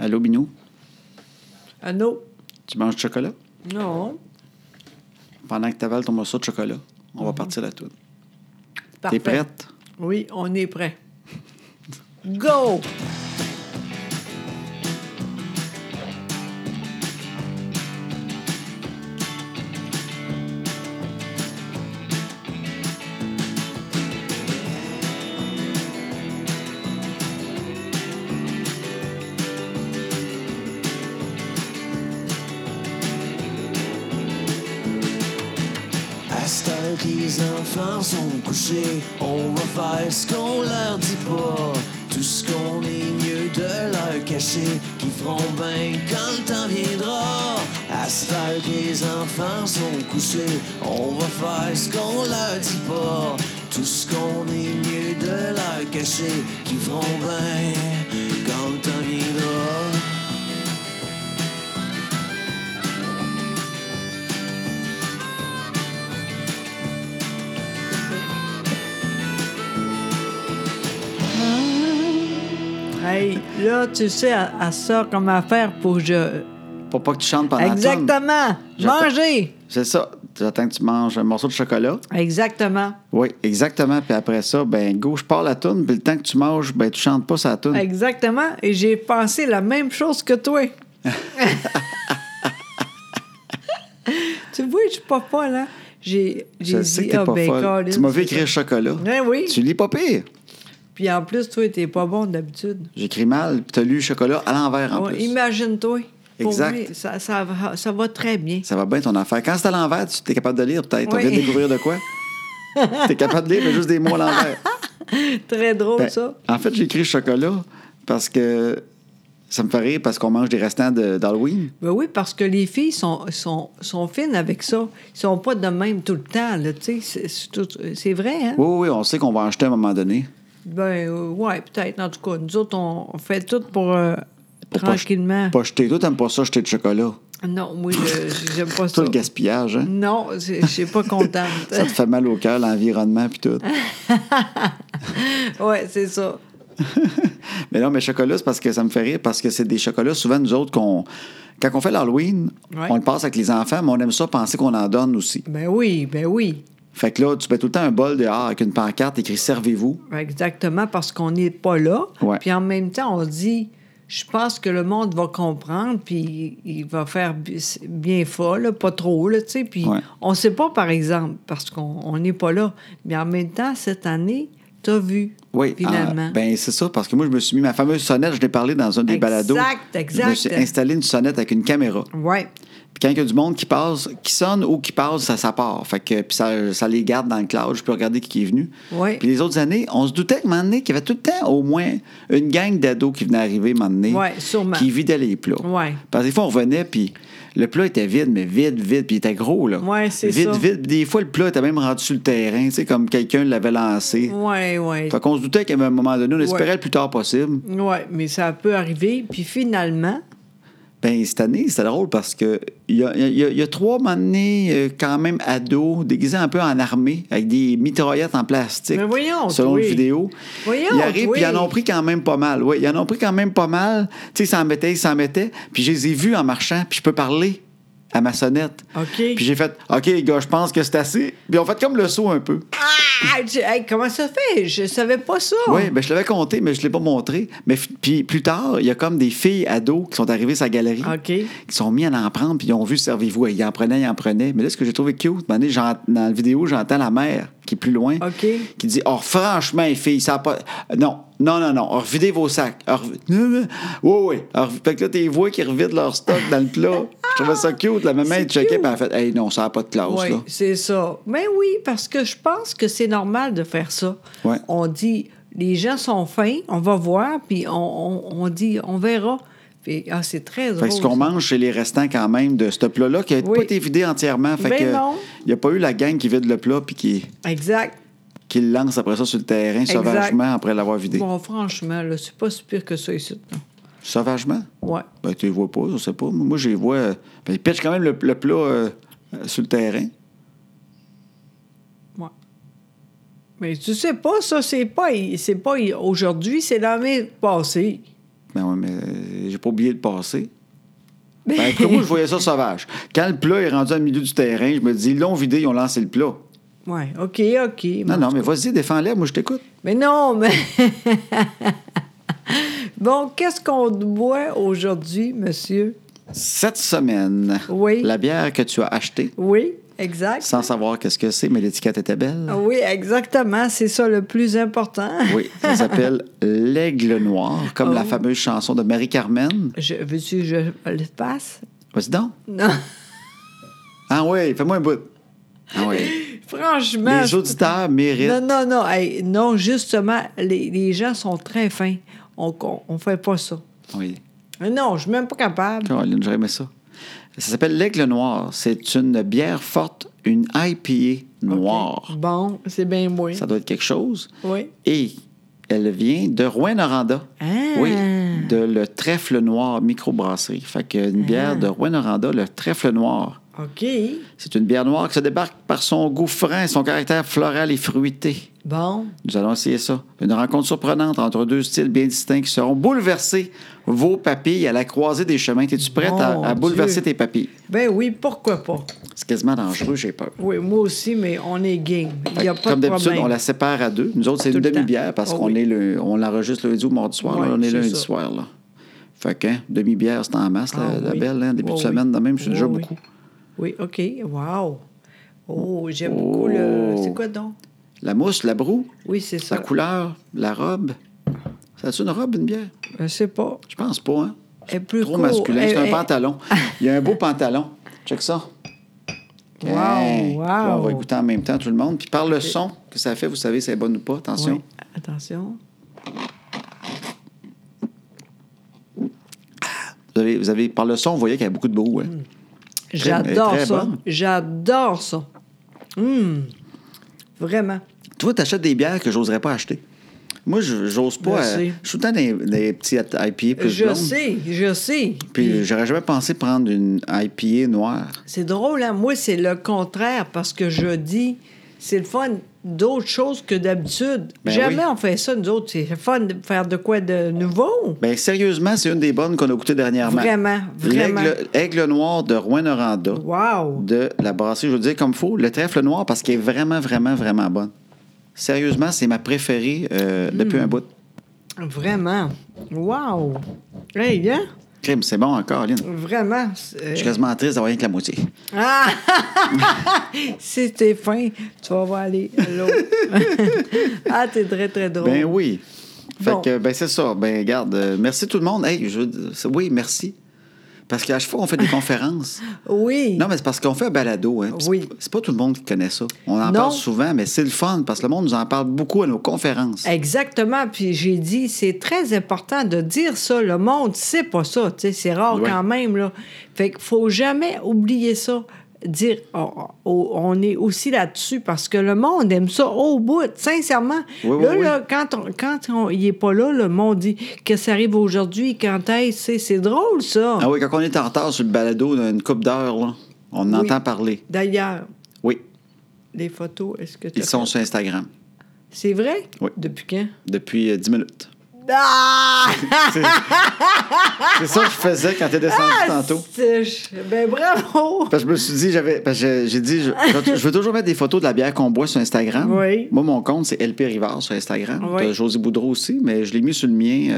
Allô, Binou? Allô? Tu manges du chocolat? Non. Pendant que tu avales ton morceau de chocolat, on va partir la toune. T'es prête? Oui, on est prêt. Go! Sont couchés, on va faire ce qu'on leur dit pas, tout ce qu'on est mieux de leur cacher, qu'ils feront bien quand le temps viendra. À cette heure que les enfants sont couchés, on va faire ce qu'on leur dit pas, tout ce qu'on est mieux de leur cacher, qu'ils feront bien quand le temps viendra. Hey, là, tu sais à ça comment faire pour je... Pour pas que tu chantes pendant la tonne. Exactement. Manger. C'est ça. J'attends que tu manges un morceau de chocolat. Exactement. Oui, exactement. Puis après ça, ben go, je pars la toune. Puis le temps que tu manges, ben tu chantes pas sa toune. Exactement. Et j'ai pensé la même chose que toi. Tu vois, je suis pas folle, hein? J'ai dit, ah, oh, ben, Colin, tu m'as vu écrire chocolat. Oui. Tu lis pas pire. Puis en plus, toi, t'es pas bon d'habitude. J'écris mal, puis t'as lu chocolat à l'envers en plus. Imagine-toi. Exact. Pour moi, ça va très bien. Ça va bien ton affaire. Quand c'est à l'envers, tu es capable de lire peut-être. Oui. On vient de découvrir de quoi? T'es capable de lire, mais juste des mots à l'envers. Très drôle, ben, ça. En fait, j'écris chocolat parce que ça me fait rire parce qu'on mange des restants d'Halloween. Ben oui, parce que les filles sont fines avec ça. Ils sont pas de même tout le temps, là, tu sais. C'est vrai, hein? Oui, on sait qu'on va en jeter à un moment donné. Ben, ouais, peut-être. En tout cas, nous autres, on fait tout pour tranquillement. Pas jeter. Toi, t'aimes pas ça, jeter de chocolat? Non, moi, j'aime pas ça. Tout le gaspillage, hein? Non, je suis pas contente. Ça te fait mal au cœur, l'environnement, puis tout. Ouais, c'est ça. Mais non, mais chocolat, c'est parce que ça me fait rire, parce que c'est des chocolats, souvent, nous autres, quand on fait l'Halloween, ouais, on le passe avec les enfants, mais on aime ça penser qu'on en donne aussi. Ben oui, ben oui. Fait que là, tu mets tout le temps un bol dehors avec une pancarte écrit « Servez-vous ». Exactement, parce qu'on n'est pas là. Ouais. Puis en même temps, on dit « Je pense que le monde va comprendre, puis il va faire bien folle, pas trop, là, tu sais. » Puis on ne sait pas, par exemple, parce qu'on n'est pas là. Mais en même temps, cette année, t'as vu, oui, finalement. Ben c'est ça, parce que moi, je me suis mis ma fameuse sonnette, je l'ai parlé dans un des balados. Exact. Je me suis installé une sonnette avec une caméra. Oui. Puis quand il y a du monde qui passe, qui sonne ou qui passe, ça part. Fait que puis ça les garde dans le cloud. Je peux regarder qui est venu. Ouais. Puis les autres années, on se doutait qu'à un moment donné, qu'il y avait tout le temps au moins une gang d'ados qui venait arriver à un moment donné. Ouais, sûrement. Qui vidait les plats. Ouais. Parce que des fois, on revenait, puis le plat était vide, mais vide. Puis il était gros, là. Ouais, c'est ça. Vide. Des fois, le plat était même rendu sur le terrain, tu sais, comme quelqu'un l'avait lancé. Ouais. Fait qu'on se doutait qu'à un moment donné, on espérait le plus tard possible. Ouais, mais ça peut arriver. Puis finalement... Ben cette année, c'était drôle parce que il y a trois manés quand même ados, déguisés un peu en armée, avec des mitraillettes en plastique. Mais voyons, selon une vidéo. Voyons, ils arrivent, puis ils en ont pris quand même pas mal. Oui, ils en ont pris quand même pas mal. Tu sais, ils s'en mettaient. Puis je les ai vus en marchant, puis je peux parler à ma sonnette. OK. Puis j'ai fait, OK, gars, je pense que c'est assez. Puis on fait comme le saut un peu. Ah! Hey, comment ça fait? Je savais pas ça. Oui, bien, je l'avais compté, mais je l'ai pas montré. Mais puis plus tard, il y a comme des filles ados qui sont arrivées à la galerie. OK. Qui sont mis à en prendre, puis ils ont vu, servez-vous. Et ils en prenaient. Mais là, ce que j'ai trouvé cute, dans la vidéo, j'entends la mère, qui est plus loin, okay, qui dit, oh, franchement, les filles, ça n'a pas... Non. Revidez vos sacs. Oui. Fait que là, t'es vois qui revident leur stock dans le plat. Je trouvais ça cute. La maman, elle checkait, puis elle a fait, hey, non, ça n'a pas de classe, là. Oui, c'est ça. Mais oui, parce que je pense que c'est normal de faire ça. Ouais. On dit, les gens sont fins, on va voir, puis on dit, on verra. Puis, c'est très drôle. Fait que ce qu'on mange, c'est les restants quand même de ce plat-là qui n'a pas été vidé entièrement. Fait que non. Il n'y a pas eu la gang qui vide le plat, puis qui... Exact. Qui le lance après ça sur le terrain, sauvagement, après l'avoir vidé. Bon, franchement, là, c'est pas si pire que ça ici. Non. Sauvagement? Oui. Ben, tu les vois pas, je sais pas. Moi, je les vois... Ben, ils pitchent quand même le plat sur le terrain. Oui. Mais tu sais pas, ça, c'est pas aujourd'hui, c'est dans mes passés. Ben oui, mais j'ai pas oublié de passer. Ben, pour moi, je voyais ça sauvage. Quand le plat est rendu au milieu du terrain, je me dis, ils l'ont vidé, ils ont lancé le plat. Oui, OK, OK. Non, non, mais vas-y, défends-les, moi, je t'écoute. Mais non, mais... Bon, qu'est-ce qu'on boit aujourd'hui, monsieur? Cette semaine, oui. La bière que tu as achetée. Oui, exact. Sans savoir qu'est-ce que c'est, mais l'étiquette était belle. Oui, exactement. C'est ça le plus important. Oui, ça s'appelle l'aigle noir, comme la fameuse chanson de Marie-Carmen. Veux-tu que je le passe? Vas-y donc. Non. Ah oui, fais-moi un bout. Ah oui. Franchement. Les auditeurs méritent. Non, non, non. Hey, non, justement, les gens sont très fins. On ne fait pas ça. Oui. Mais non, je ne suis même pas capable. Caroline, j'aurais aimé ça. Ça s'appelle l'aigle noir. C'est une bière forte, une IPA noire. Okay. Bon, c'est bien moi. Ça doit être quelque chose. Oui. Et elle vient de Rouyn-Noranda. Ah. Oui, de le trèfle noir microbrasserie. Fait qu'une bière de Rouyn-Noranda, le trèfle noir. OK. C'est une bière noire qui se débarque par son goût franc et son caractère floral et fruité. Bon. Nous allons essayer ça. Une rencontre surprenante entre deux styles bien distincts qui seront bouleverser vos papilles à la croisée des chemins. Es-tu prête à bouleverser tes papilles? Ben oui, pourquoi pas? C'est quasiment dangereux, j'ai peur. Oui, moi aussi, mais on est game. Il y a pas comme de d'habitude, problème. On la sépare à deux. Nous autres, c'est tout une demi-bière parce qu'on est on l'enregistre lundi ou mardi soir. Oui, là, on est lundi soir. Là. Fait que, demi-bière, c'est en masse, la belle. Hein, début de semaine, de même, c'est déjà beaucoup. Oui, OK. Wow. Oh, j'aime beaucoup le... C'est quoi donc? La mousse, la broue. Oui, c'est ça. La couleur, la robe. Ça a-tu une robe, une bière? Je sais pas. Je pense pas, hein? C'est plus trop masculin. C'est un pantalon. Il y a un beau pantalon. Check ça. Wow, okay. Wow. Là, on va écouter en même temps tout le monde. Puis par le son que ça fait, vous savez si c'est bon ou pas. Attention. Oui. Attention. Vous avez, par le son, vous voyez qu'il y a beaucoup de beau, hein? Mm. J'adore ça. Bonne. J'adore ça. Mmh. Vraiment. Toi, tu achètes des bières que j'oserais pas acheter. Moi, j'ose pas. Je suis tout le temps des petits IPA plus blondes. Je sais. Puis j'aurais jamais pensé prendre une IPA noire. C'est drôle, hein? Moi, c'est le contraire parce que je dis, c'est le fun d'autres choses que d'habitude. Ben jamais on fait ça, nous autres. C'est le fun de faire de quoi de nouveau. Bien, sérieusement, c'est une des bonnes qu'on a goûtées dernièrement. Vraiment. L'aigle noir de Rouyn-Noranda. Wow! De la brasserie, je veux dire comme il faut, le trèfle noir, parce qu'elle est vraiment, vraiment, vraiment bonne. Sérieusement, c'est ma préférée depuis un bout. Vraiment. Wow! Hey, hein? Crime, c'est bon encore, Lynn. Vraiment. Je suis quasiment triste d'avoir rien que la moitié. Ah! Si t'es fin, tu vas voir aller l'autre. Ah, t'es très, très drôle. Ben oui. Fait que, ben c'est ça. Ben, regarde, merci tout le monde. Hey, oui, merci. Parce qu'à chaque fois, on fait des conférences. Oui. Non, mais c'est parce qu'on fait un balado. Hein. Oui. C'est pas tout le monde qui connaît ça. On en parle souvent, mais c'est le fun parce que le monde nous en parle beaucoup à nos conférences. Exactement. Puis j'ai dit, c'est très important de dire ça. Le monde sait pas ça. Tu sais, c'est rare quand même. Là. Fait qu'il faut jamais oublier ça. Dire, on est aussi là-dessus parce que le monde aime ça au bout, sincèrement. Oui. Là, quand on n'est pas là, le monde dit que ça arrive aujourd'hui, quand c'est drôle, ça. Ah oui, quand on est en retard sur le balado d'une couple d'heures, là, on entend parler. D'ailleurs. Oui. Les photos, est-ce que tu Ils sont sur Instagram. C'est vrai? Oui. Depuis quand? Depuis 10 minutes. Ah! C'est ça que je faisais quand t'es descendu tantôt. Ben bravo! Parce que je me suis dit, j'ai dit, je veux toujours mettre des photos de la bière qu'on boit sur Instagram. Oui. Moi, mon compte, c'est LP Rivard sur Instagram. Oui. T'as José Boudreau aussi, mais je l'ai mis sur le mien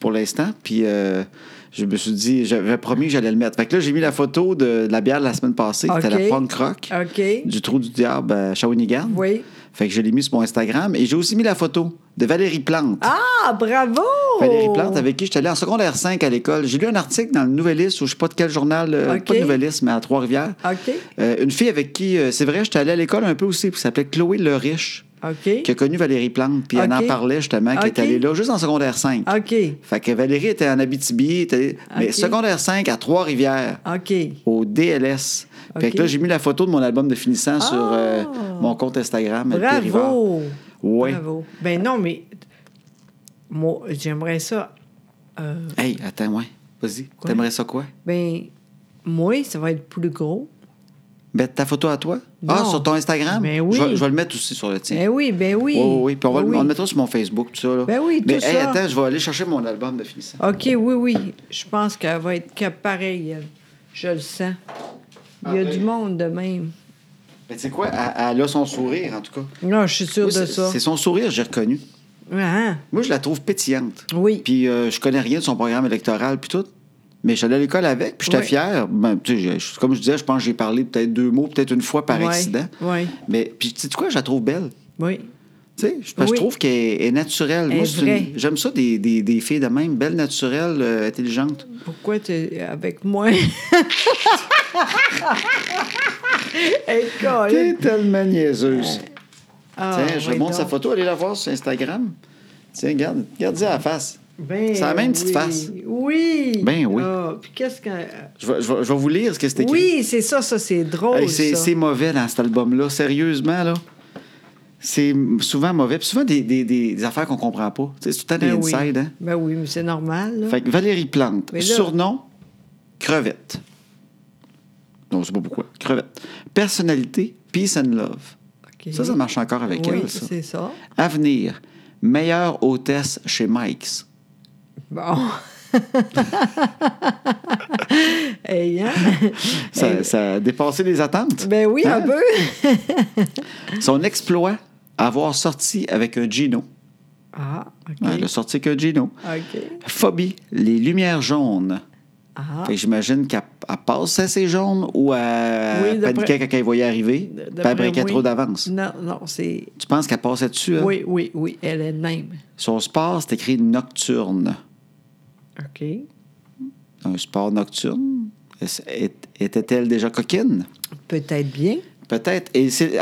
pour l'instant. Puis je me suis dit, j'avais promis que j'allais le mettre. Fait que là, j'ai mis la photo de la bière de la semaine passée, qui était la Fun Croc du Trou du Diable à Shawinigan. Oui. Fait que je l'ai mis sur mon Instagram. Et j'ai aussi mis la photo de Valérie Plante. Ah, bravo! Valérie Plante, avec qui je suis allé en secondaire 5 à l'école. J'ai lu un article dans le Nouvelliste, ou je ne sais pas de quel journal, pas de Nouvelliste, mais à Trois-Rivières. OK. Une fille avec qui, c'est vrai, j'étais allé à l'école un peu aussi, qui s'appelait Chloé Leriche. Okay. Qui a connu Valérie Plante, puis elle en parlait justement, qui est allée là, juste en secondaire 5. OK. Fait que Valérie était en Abitibi, mais secondaire 5 à Trois-Rivières, au DLS. Fait que là, j'ai mis la photo de mon album de finissant sur mon compte Instagram. Bravo! Oui. Bravo. Ben non, mais moi, j'aimerais ça... Hey, attends, Vas-y. Quoi? T'aimerais ça quoi? Ben, moi, ça va être plus gros. Mettre ta photo à toi? Non. Ah, sur ton Instagram? Ben oui. Je vais le mettre aussi sur le tien. Ben oui, ben oui. Oh, oui. Puis on va ben oui. On le mettra sur mon Facebook, tout ça. Là. Ben oui, tout mais, ça. Mais hey, attends, je vais aller chercher mon album de finissant. OK, oui, oui. Je pense qu'elle va être que pareil. Je le sens. Il y a du monde de même. Mais tu sais quoi? Elle a son sourire, en tout cas. Non, je suis sûre de ça. C'est son sourire, j'ai reconnu. Ah. Moi, je la trouve pétillante. Oui. Puis je connais rien de son programme électoral, puis tout. Mais j'allais à l'école avec, puis j'étais fier. Ben, comme je disais, je pense que j'ai parlé peut-être 2 mots, peut-être une fois par accident. Oui. Mais puis tu sais quoi, je la trouve belle. Oui. Tu sais, je trouve qu'elle est naturelle. Moi, j'aime ça, des filles de même, belles, naturelles, intelligentes. Pourquoi tu es avec moi? T'es tellement niaiseuse. Ah, tiens, je remonte sa photo, allez la voir sur Instagram. Tiens, regarde-y à la face. Ben, c'est la même petite face. Oui. Ben oui. Ah, puis qu'est-ce que... Je vais vous lire ce que c'était écrit. Oui, c'est ça, c'est drôle. Hey, c'est mauvais dans cet album-là, sérieusement, là. C'est souvent mauvais. Puis souvent des affaires qu'on ne comprend pas. T'sais, c'est tout le temps des inside, hein? Ben oui, mais c'est normal, là. Fait que Valérie Plante, là... surnom, Crevette. Non, je ne sais pas pourquoi. Crevette. Personnalité, peace and love. Okay. Ça marche encore avec elle, ça. Oui, c'est ça. Avenir, meilleure hôtesse chez Mike's. Bon. Hey, hein? ça a dépassé les attentes. Ben oui, un peu. Son exploit, avoir sorti avec un Gino. Ah, OK. Ouais, elle a sorti avec un Gino. OK. Phobie, les lumières jaunes. Ah. Fait que j'imagine qu'elle passe à ces jaunes ou elle paniquait quand elle voyait arriver. Pas briquait trop d'avance. Non, c'est... Tu penses qu'elle passait dessus, hein? Oui, elle est même. Son sport, c'est écrit nocturne. OK. Un sport nocturne. Était-elle déjà coquine? Peut-être bien. Peut-être. Et c'est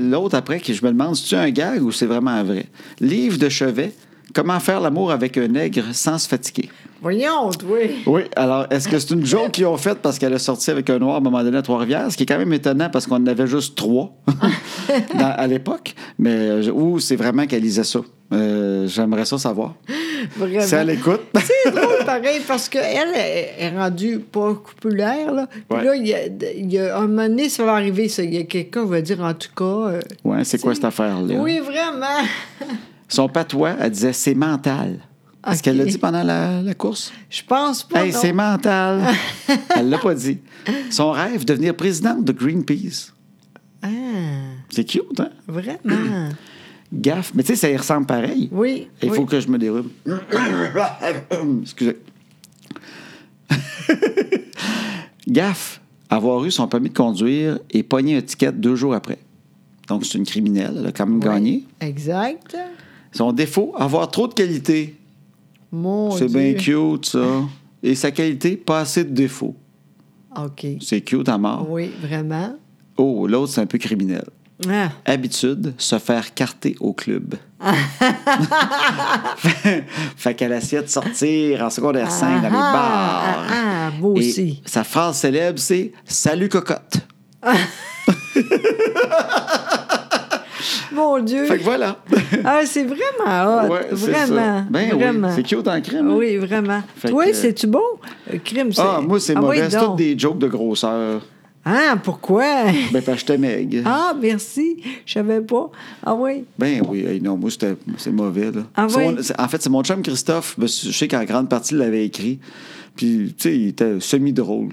l'autre après que je me demande, c'est-tu un gag ou c'est vraiment vrai? Livre de chevet, comment faire l'amour avec un nègre sans se fatiguer? Voyons, oui. Oui, alors, est-ce que c'est une joke qu'ils ont faite parce qu'elle a sorti avec un noir à un moment donné à Trois-Rivières? Ce qui est quand même étonnant parce qu'on en avait juste 3 à l'époque. Mais ou c'est vraiment qu'elle lisait ça? J'aimerais ça savoir. Vraiment. Si elle écoute. C'est drôle, pareil, parce qu'elle est rendue pas populaire, là. Puis là, il y a un moment donné, ça va arriver, ça. Il y a quelqu'un qui va dire, en tout cas... ouais, c'est quoi cette affaire-là? Oui, vraiment. Son patois, elle disait, c'est mental. Est-ce qu'elle l'a dit pendant la course? Je pense pas. Hey, c'est mental. Elle l'a pas dit. Son rêve, devenir présidente de Greenpeace. Ah. C'est cute, hein? Vraiment. Gaffe. Mais tu sais, ça y ressemble pareil. Oui. Il faut que je me déroule. Excusez. Gaffe. Avoir eu son permis de conduire et pogner un ticket 2 jours après. Donc, c'est une criminelle. Elle a quand même gagné. Exact. Son défaut, avoir trop de qualité. Mon c'est Dieu. Bien cute, ça. Et sa qualité, pas assez de défauts. OK. C'est cute à mort. Oui, vraiment. Oh, l'autre, c'est un peu criminel. Ah. Habitude, se faire carter au club. Fait qu'elle essayait de sortir en secondaire 5 dans les bars. Moi aussi. Sa phrase célèbre, c'est « Salut, cocotte! Ah. » Mon Dieu! Fait que voilà! Ah, c'est vraiment hot! Ouais, vraiment! C'est vraiment. Oui. C'est cute en crème. Hein? Oui, vraiment. Toi, c'est-tu beau? Crème, c'est... Ah, moi, c'est mauvais. Oui, c'est toutes des jokes de grosseur. Ah, pourquoi? Ben, parce que j'étais maigre. Ah, merci. Je savais pas. Ah oui? Ben oui. Hey, non, moi, c'est mauvais, là. Ah oui? En fait, c'est mon chum Christophe. Ben, je sais qu'en grande partie, il l'avait écrit. Puis, tu sais, il était semi-drôle.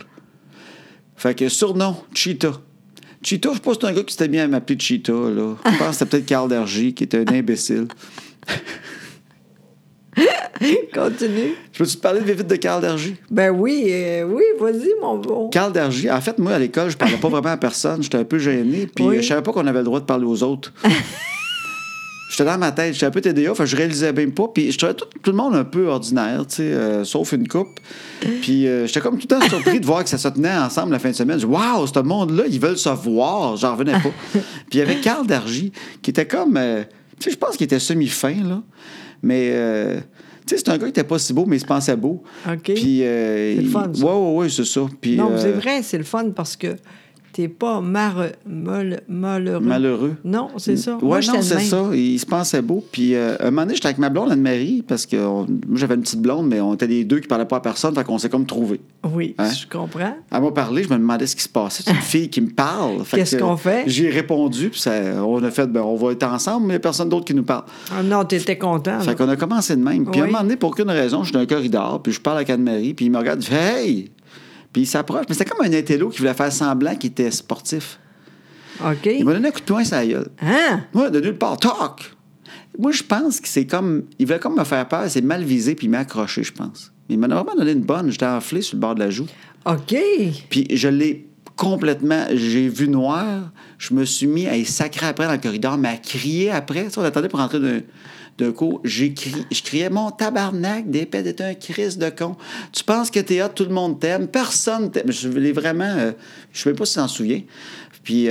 Fait que surnom, Cheetah. Cheetah, je pense que c'est un gars qui s'était mis à m'appeler Cheetah, là. Je pense que c'était peut-être Karl Dargy, qui était un imbécile. Continue. Je peux-tu te parler vite de Karl Dargy? Ben oui, oui, vas-y, mon bon. Karl Dargy, en fait, moi, à l'école, je parlais pas vraiment à personne. J'étais un peu gêné, puis je savais pas qu'on avait le droit de parler aux autres. J'étais dans ma tête, j'étais un peu TDA, je réalisais même pas. Puis je trouvais tout le monde un peu ordinaire, tu sais, sauf une coupe. Puis j'étais comme tout le temps surpris de voir que ça se tenait ensemble la fin de semaine. Je dis, waouh, ce monde-là, ils veulent se voir. J'en revenais pas. Puis il y avait Karl Dargy, qui était comme. Tu sais, je pense qu'il était semi-fin, là. Mais. Tu sais, c'est un gars qui était pas si beau, mais il se pensait beau. OK. Puis, c'est le fun. Oui, c'est ça. Puis, non, c'est vrai, c'est le fun parce que. t'es pas malheureux. Non, c'est ça. Oui, non, c'est ça. Il se pensait beau. Puis un moment donné, j'étais avec ma blonde, Anne-Marie, parce que moi, j'avais une petite blonde, mais on était les deux qui parlaient pas à personne, fait qu'on s'est comme trouvés. Oui, hein? Je comprends. Elle m'a parlé, je me demandais ce qui se passait. C'est une fille qui me parle. Qu'est-ce qu'on fait? J'ai répondu, puis on a fait, on va être ensemble, mais il n'y a personne d'autre qui nous parle. Ah non, t'étais content. Fait qu'on a commencé de même. Puis un moment donné, pour aucune raison, je suis dans un corridor, puis je parle avec Anne-Marie, puis il me regarde, hey! Puis il s'approche. Mais c'était comme un intello qui voulait faire semblant qu'il était sportif. OK. Il m'a donné un coup de poing sur la gueule. Hein? Moi, de nulle part. Toc! Moi, je pense que c'est comme... Il voulait comme me faire peur. C'est mal visé, puis il m'a accroché, je pense. Il m'a vraiment donné une bonne. J'étais enflé sur le bord de la joue. OK. Puis je l'ai complètement... J'ai vu noir. Je me suis mis à y sacrer après dans le corridor, mais à crier après. Ça, on attendait pour rentrer d'un coup, je criais « Mon tabarnak, d'épais, t'es un crisse de con. Tu penses que t'es hot, tout le monde t'aime. Personne t'aime. » Je voulais vraiment... je ne sais même pas si t'en souviens. Puis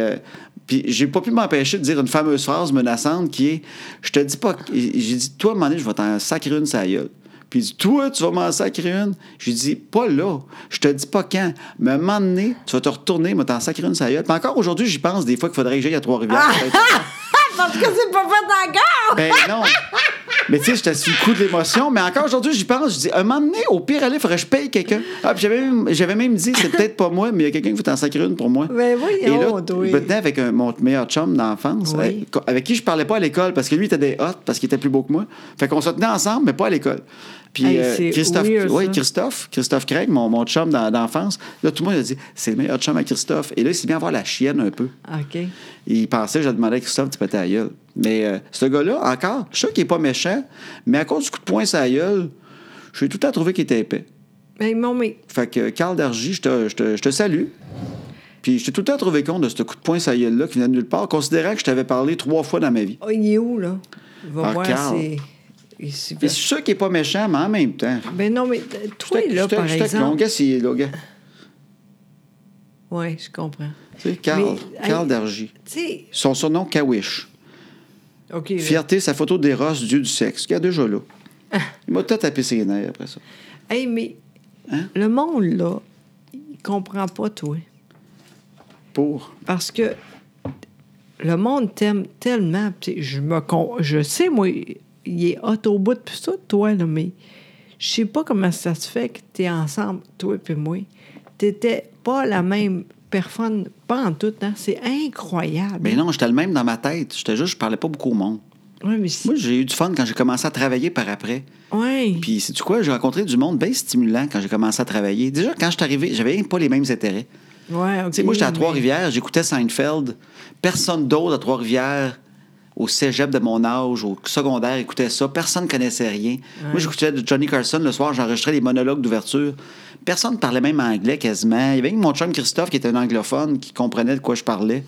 j'ai pas pu m'empêcher de dire une fameuse phrase menaçante qui est « Je te dis pas... » J'ai dit « Toi, à un moment donné, je vais t'en sacrer une sur la gueule. » Puis il dit « Toi, tu vas m'en sacrer une. » J'ai dit « Pas là. Je te dis pas quand. Mais à un moment donné, tu vas te retourner, moi t'en sacrer une sur la gueule. » Puis encore aujourd'hui, j'y pense des fois qu'il faudrait que j'aille à Trois-Rivières. Parce que c'est pas fait encore! Ben non! Mais tu sais, j'étais sous le coup de l'émotion, mais encore aujourd'hui, j'y pense, je dis, un moment donné, au pire, allez, il faudrait que je paye quelqu'un. Ah, puis j'avais même dit, c'est peut-être pas moi, mais il y a quelqu'un qui veut t'en sacrer une pour moi. Ben oui, et là, oui. Je me tenais avec mon meilleur chum d'enfance, oui. Avec qui je parlais pas à l'école, parce que lui, il était des hottes, parce qu'il était plus beau que moi. Fait qu'on se tenait ensemble, mais pas à l'école. Puis hey, Christophe Craig, mon chum d'enfance, là, tout le monde a dit, c'est le meilleur chum à Christophe. Et là, il s'est bien avoir la chienne un peu. OK. Il pensait, je demandais à Christophe, tu pétais la gueule. Mais ce gars-là, encore, je suis sûr qu'il n'est pas méchant, mais à cause du coup de poing sur la gueule, je suis tout à trouvé qu'il était épais. Ben, mon mais. Fait que Karl Dargy, je te salue. Puis je t'ai tout le temps trouvé con de ce coup de poing sur la gueule-là qui venait de nulle part, considérant que je t'avais parlé 3 fois dans ma vie. Oh, il est où, là? Va voir si... C'est sûr qu'il n'est pas méchant, mais en même temps. Ben non, mais toi, là, par exemple... Je t'ai gars. Oui, je comprends. Tu sais, Karl Dargy. Son surnom, Kawish. Okay, fierté, sa photo d'Eros, dieu du sexe. Regarde déjà là. Il m'a tout tapé ses nerfs après ça. Hey, mais hein? Le monde, là, il comprend pas, toi. Pour? Parce que le monde t'aime tellement. Je sais, moi, il est hot au bout de tout ça, toi, là, mais je sais pas comment ça se fait que t'es ensemble, toi et moi. T'étais pas la même... personne, pas en tout, hein? C'est incroyable. Mais non, j'étais le même dans ma tête. J'étais juste, je parlais pas beaucoup au monde. Oui, mais moi, j'ai eu du fun quand j'ai commencé à travailler par après. Oui. Puis, sais-tu quoi? J'ai rencontré du monde bien stimulant quand j'ai commencé à travailler. Déjà, quand je suis arrivé, j'avais pas les mêmes intérêts. Ouais, OK. Tu sais, moi, j'étais à Trois-Rivières, j'écoutais Seinfeld. Personne d'autre à Trois-Rivières, au cégep de mon âge, au secondaire, écoutait ça. Personne connaissait rien. Ouais. Moi, j'écoutais de Johnny Carson le soir, j'enregistrais les monologues d'ouverture. Personne ne parlait même anglais quasiment. Il y avait mon chum Christophe qui était un anglophone qui comprenait de quoi je parlais.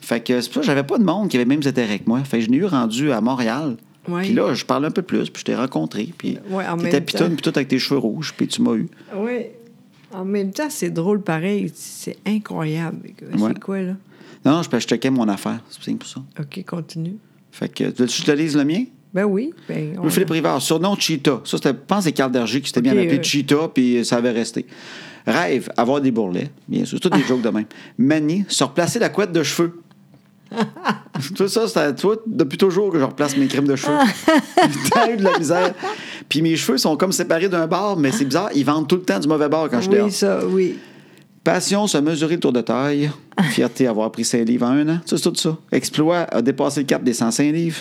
Fait que c'est pour ça que j'avais pas de monde qui avait même intérêt que moi. Fait que je l'ai eu rendu à Montréal. Oui. Puis là, je parlais un peu plus, puis je t'ai rencontré. Puis oui, tu étais pitoune, puis tout avec tes cheveux rouges, puis tu m'as eu. Oui. En même temps, c'est drôle pareil. C'est incroyable. C'est ouais. Quoi, là? Non, je checkais mon affaire. C'est pour ça. OK, continue. Fait que tu te lises le mien? Ben oui. Ben, Louis-Philippe Rivard, surnom Cheetah. Ça, je pense que c'est Karl Dargy qui s'était bien appelé Cheetah, puis ça avait resté. Rêve, avoir des bourrelets, bien sûr. C'est tous des jokes de même. Manie, se replacer la couette de cheveux. Tout ça, c'est à toi, depuis toujours que je replace mes crimes de cheveux. T'as eu de la misère. Puis mes cheveux sont comme séparés d'un bord, mais c'est bizarre, ils vendent tout le temps du mauvais bord quand je dehors. Oui, ça, oui. Passion, se mesurer le tour de taille. Fierté, avoir pris 5 livres en 1 an. Ça, c'est tout ça. Exploit, a dépassé le cap des 105 livres.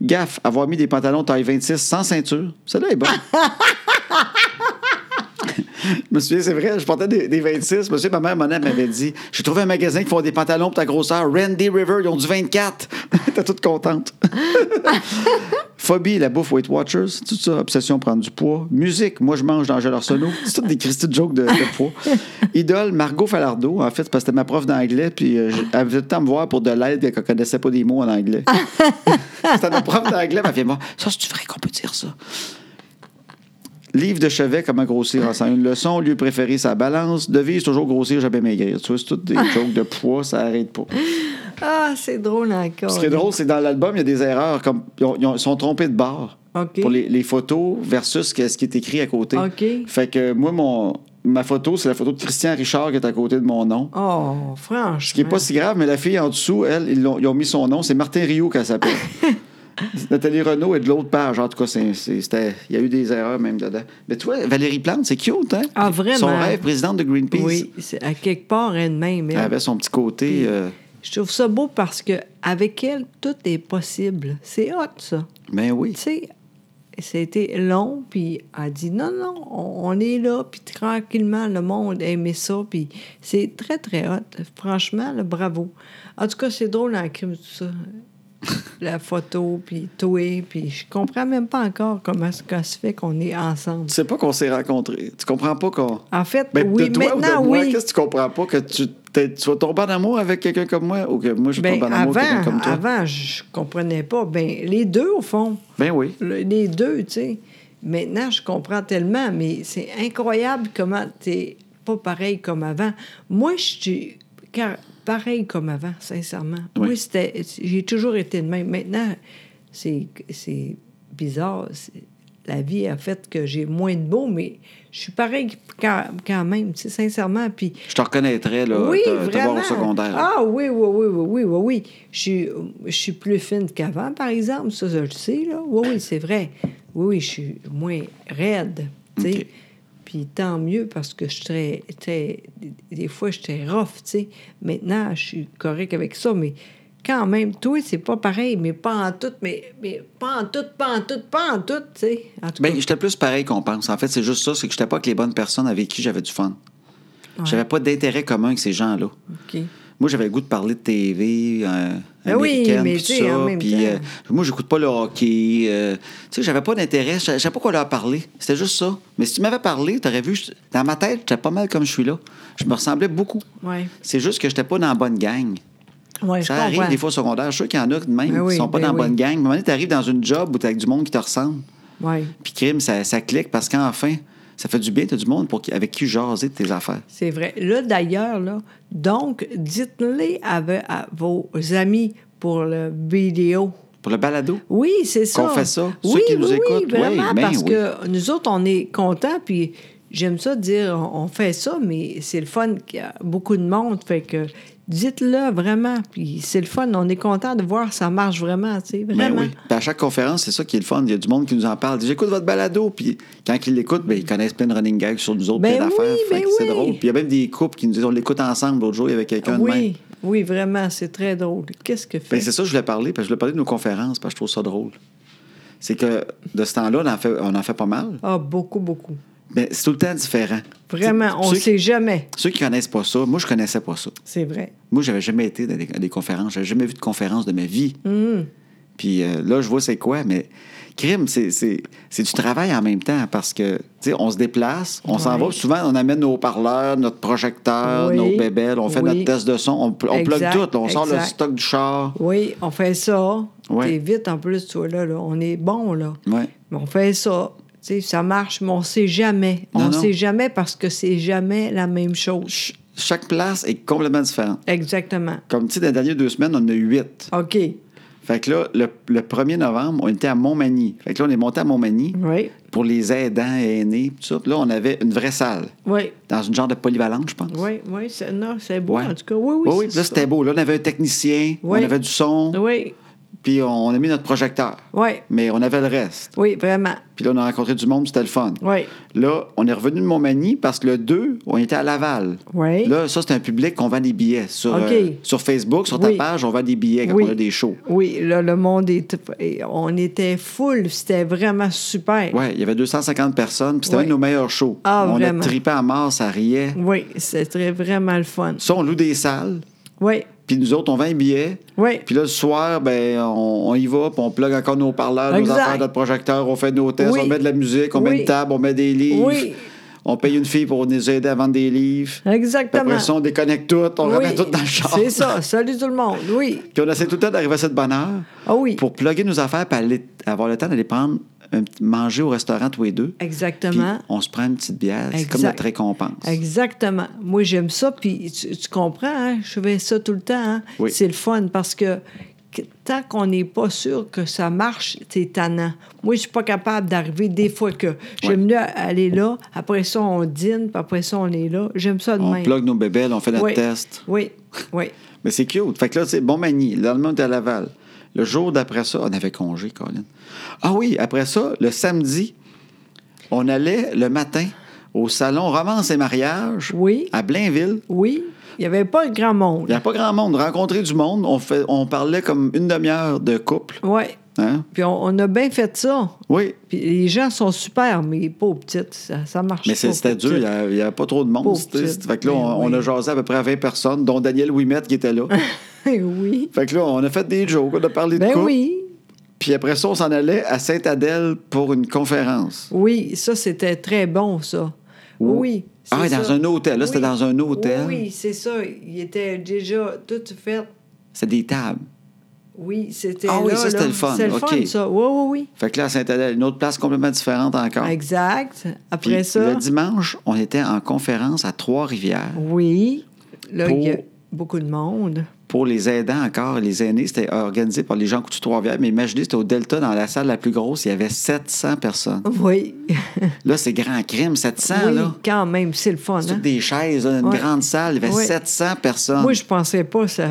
Gaffe, avoir mis des pantalons taille 26 sans ceinture. Celle-là est bonne. Je me souviens, c'est vrai, je portais des 26. Je me souviens, ma mère m'avait dit, j'ai trouvé un magasin qui font des pantalons pour ta grosseur. Randy River, ils ont du 24. T'es toute contente. Phobie, la bouffe Weight Watchers. Tout ça, obsession, prendre du poids. Musique, moi, je mange d'Angèle Arsenault. C'est toutes des Christy de jokes de poids. Idole, Margot Falardeau. En fait, parce que c'était ma prof d'anglais, puis elle venait tout le temps me voir pour de l'aide qu'elle ne connaissait pas des mots en anglais. C'était ma prof d'anglais, elle fait, moi, ça, c'est vrai qu'on peut dire ça. Livre de chevet, comment grossir en 101 leçons, lieu préféré, sa balance, devise, toujours grossir, jamais maigrir. Tu vois, c'est toutes des jokes de poids, ça n'arrête pas. Ah, c'est drôle encore. Ce qui est drôle, c'est que dans l'album, il y a des erreurs, comme ils sont trompés de barre. Okay. Pour les photos versus ce qui est écrit à côté. Okay. Fait que moi, ma photo, c'est la photo de Christian Richard qui est à côté de mon nom. Oh, franchement. Ce qui n'est pas si grave, mais la fille en dessous, elle, ils ont mis son nom. C'est Martin Rioux qu'elle s'appelle. Nathalie Renault est de l'autre page. En tout cas, il y a eu des erreurs même dedans. Mais tu vois, Valérie Plante, c'est cute, hein? Ah, vraiment? Son rêve, présidente de Greenpeace. Oui, c'est à quelque part elle-même. Elle avait son petit côté... Puis, je trouve ça beau parce que avec elle, tout est possible. C'est hot, ça. Ben oui. Tu sais, c'était long, puis elle dit non, on est là, puis tranquillement, le monde aimait ça, puis c'est très, très hot. Franchement, là, bravo. En tout cas, c'est drôle en crime, tout ça. La photo, puis Toé, puis je comprends même pas encore comment ça se fait qu'on est ensemble. Tu sais pas qu'on s'est rencontrés. Tu comprends pas qu'on... En fait, ben, oui, de toi maintenant, ou de moi, oui. Qu'est-ce que tu comprends pas? Que tu vas tomber en amour avec quelqu'un comme moi ou que moi je tombe en amour avec quelqu'un comme toi? Avant, je comprenais pas. Ben, les deux, au fond. Ben oui. Les deux, tu sais. Maintenant, je comprends tellement, mais c'est incroyable comment t'es pas pareil comme avant. Moi, je suis... Pareil comme avant, sincèrement. Oui. Moi, j'ai toujours été le même. Maintenant, c'est bizarre. La vie a fait que j'ai moins de beau, mais je suis pareil quand même, tu sais, sincèrement. Puis, je te reconnaîtrais, là, oui, te voir au secondaire. Ah oui. Je suis plus fine qu'avant, par exemple. Ça, je le sais, là. Oui, c'est vrai. Oui, je suis moins raide, tu sais. Okay. Puis tant mieux, parce que des fois, j'étais rough, tu sais. Maintenant, je suis correcte avec ça, mais quand même, toi, c'est pas pareil, mais pas en tout, mais pas en tout, tu sais. Bien, j'étais plus pareil qu'on pense. En fait, c'est juste ça, c'est que j'étais pas avec les bonnes personnes avec qui j'avais du fun. Ouais. J'avais pas d'intérêt commun avec ces gens-là. OK. Moi, j'avais le goût de parler de TV américaine, puis tout ça. Puis moi, j'écoute pas le hockey. Tu sais, j'avais pas d'intérêt. Je savais pas quoi leur parler. C'était juste ça. Mais si tu m'avais parlé, t'aurais vu... Dans ma tête, j'étais pas mal comme je suis là. Je me ressemblais beaucoup. Ouais. C'est juste que j'étais pas dans la bonne gang. Ouais, ça arrive des fois au secondaire. Je suis sûr qu'il y en a même qui sont pas dans la bonne gang. À un moment donné, t'arrives dans une job où t'es avec du monde qui te ressemble. Ouais. Puis crime, ça clique parce qu'enfin... Ça fait du bien, t'as du monde avec qui jaser de tes affaires. C'est vrai. Là, d'ailleurs, là, donc, dites-les à vos amis pour le vidéo. Pour le balado? Oui, c'est ça. Qu'on fait ça? Oui, ceux qui nous écoutent? Vraiment, oui, parce que nous autres, on est contents, puis j'aime ça dire, on fait ça, mais c'est le fun qu'il y a beaucoup de monde, fait que dites-le vraiment, puis c'est le fun, on est content de voir ça marche vraiment, tu sais, vraiment. Ben oui. Puis à chaque conférence, c'est ça qui est le fun, il y a du monde qui nous en parle, j'écoute votre balado, puis quand ils l'écoutent, ben ils connaissent plein de running gags sur nous autres, plein d'affaires, fait que c'est drôle. Puis il y a même des couples qui nous disent, on l'écoute ensemble, l'autre jour, il y avait quelqu'un de même. Oui, vraiment, c'est très drôle. Qu'est-ce que fait? Ben c'est ça, je voulais parler, parce que je voulais parler de nos conférences, parce que je trouve ça drôle. C'est que de ce temps-là, on en fait pas mal. Ah, beaucoup. Bien, c'est tout le temps différent. Vraiment, on ne sait jamais. Ceux qui ne connaissent pas ça, moi, je ne connaissais pas ça. C'est vrai. Moi, je n'avais jamais été à des conférences. Je n'avais jamais vu de conférence de ma vie. Mm. Puis là, je vois c'est quoi, mais crime, c'est du travail en même temps parce que, tu sais, on se déplace, on s'en va. Souvent, on amène nos haut-parleurs, notre projecteur, nos bébelles, on fait notre test de son, on plug tout, là, on sort le stock du char. Oui, on fait ça. Ouais. T'es vite en plus, toi, là, on est bon, là. Ouais. Mais on fait ça. T'sais, ça marche, mais on ne sait jamais. On ne sait jamais parce que c'est jamais la même chose. Chaque place est complètement différente. Exactement. Comme tu sais, dans les dernières 2 semaines, on a 8. OK. Fait que là, le 1er novembre, on était à Montmagny. Fait que là, on est monté à Montmagny pour les aidants et aînés. Tout ça. Puis là, on avait une vraie salle. Oui. Dans une genre de polyvalente, je pense. Oui. C'est beau, en tout cas. Oui, là, c'était beau. Là, on avait un technicien. Oui. On avait du son. Oui. Puis on a mis notre projecteur. Oui. Mais on avait le reste. Oui, vraiment. Puis là, on a rencontré du monde, c'était le fun. Oui. Là, on est revenu de Montmagny parce que le 2, on était à Laval. Oui. Là, ça, c'est un public qu'on vend des billets. Sur Facebook, sur ta page, on vend des billets quand on a des shows. Oui, là, le monde est... On était full, c'était vraiment super. Oui, il y avait 250 personnes, puis c'était un de nos meilleurs shows. Ah, on a trippé à mort, ça riait. Oui, c'était vraiment le fun. Ça, on loue des salles. Oui. Puis nous autres, on vend un billet. Oui. Puis là, le soir, ben, on y va, puis on plug encore nos parleurs, nos affaires, notre projecteur, on fait nos tests, on met de la musique, on met une table, on met des livres. Oui. On paye une fille pour nous aider à vendre des livres. Exactement. Puis après ça, on déconnecte tout, on remet tout dans le char. C'est ça. Salut tout le monde. Oui. Puis on essaie tout le temps d'arriver à cette bonne heure pour plugger nos affaires puis avoir le temps d'aller prendre manger au restaurant tous les deux. Exactement. Puis on se prend une petite bière. C'est comme notre récompense. Exactement. Moi, j'aime ça. Puis tu comprends, hein? Je fais ça tout le temps. Hein? Oui. C'est le fun parce que tant qu'on n'est pas sûr que ça marche, c'est tannant. Moi, je suis pas capable d'arriver des fois que j'aime mieux aller là, après ça, on dîne, puis après ça, on est là. J'aime ça de même. On plug nos bébelles, on fait notre test. Oui, oui. Mais c'est cute. Fait que là, c'est Montmagny. Là, on est à Laval. Le jour d'après ça, on avait congé, Colin. Ah oui, après ça, le samedi, on allait le matin au salon Romance et mariage à Blainville. Oui. Il n'y avait pas grand monde. Il n'y avait pas grand monde. Rencontrer du monde, on parlait comme une demi-heure de couple. Oui. Hein? Puis on a bien fait ça. Oui. Puis les gens sont super, mais pas aux petites. Ça marche mais pas. Mais c'était dur. Il n'y avait pas trop de monde. Fait que là, on a jasé à peu près à 20 personnes, dont Daniel Lemire qui était là. Oui. Fait que là, on a fait des jokes. On a parlé de couple. Oui. Puis après ça, on s'en allait à Sainte-Adèle pour une conférence. Oui, ça, c'était très bon, ça. Oui. Ah oui, dans un hôtel. Là, c'était dans un hôtel. Oui, c'est ça. Il était déjà tout fait. C'était des tables. Oui, c'était là. Ah oui, là, ça, c'était le fun. C'était le fun, ça. Oui, oui, oui. Fait que là, à Sainte-Adèle, une autre place complètement différente encore. Exact. Après puis, ça... Le dimanche, on était en conférence à Trois-Rivières. Oui. Là, il y a beaucoup de monde. Pour les aidants encore, les aînés, c'était organisé par les gens coutus Trois-Rivières. Mais imaginez, c'était au Delta, dans la salle la plus grosse, il y avait 700 personnes. Oui. Là, c'est grand crime, 700, oui, là. Oui, quand même, c'est le fun. C'est toutes des chaises, là, une grande salle, il y avait 700 personnes. Moi, je pensais pas, je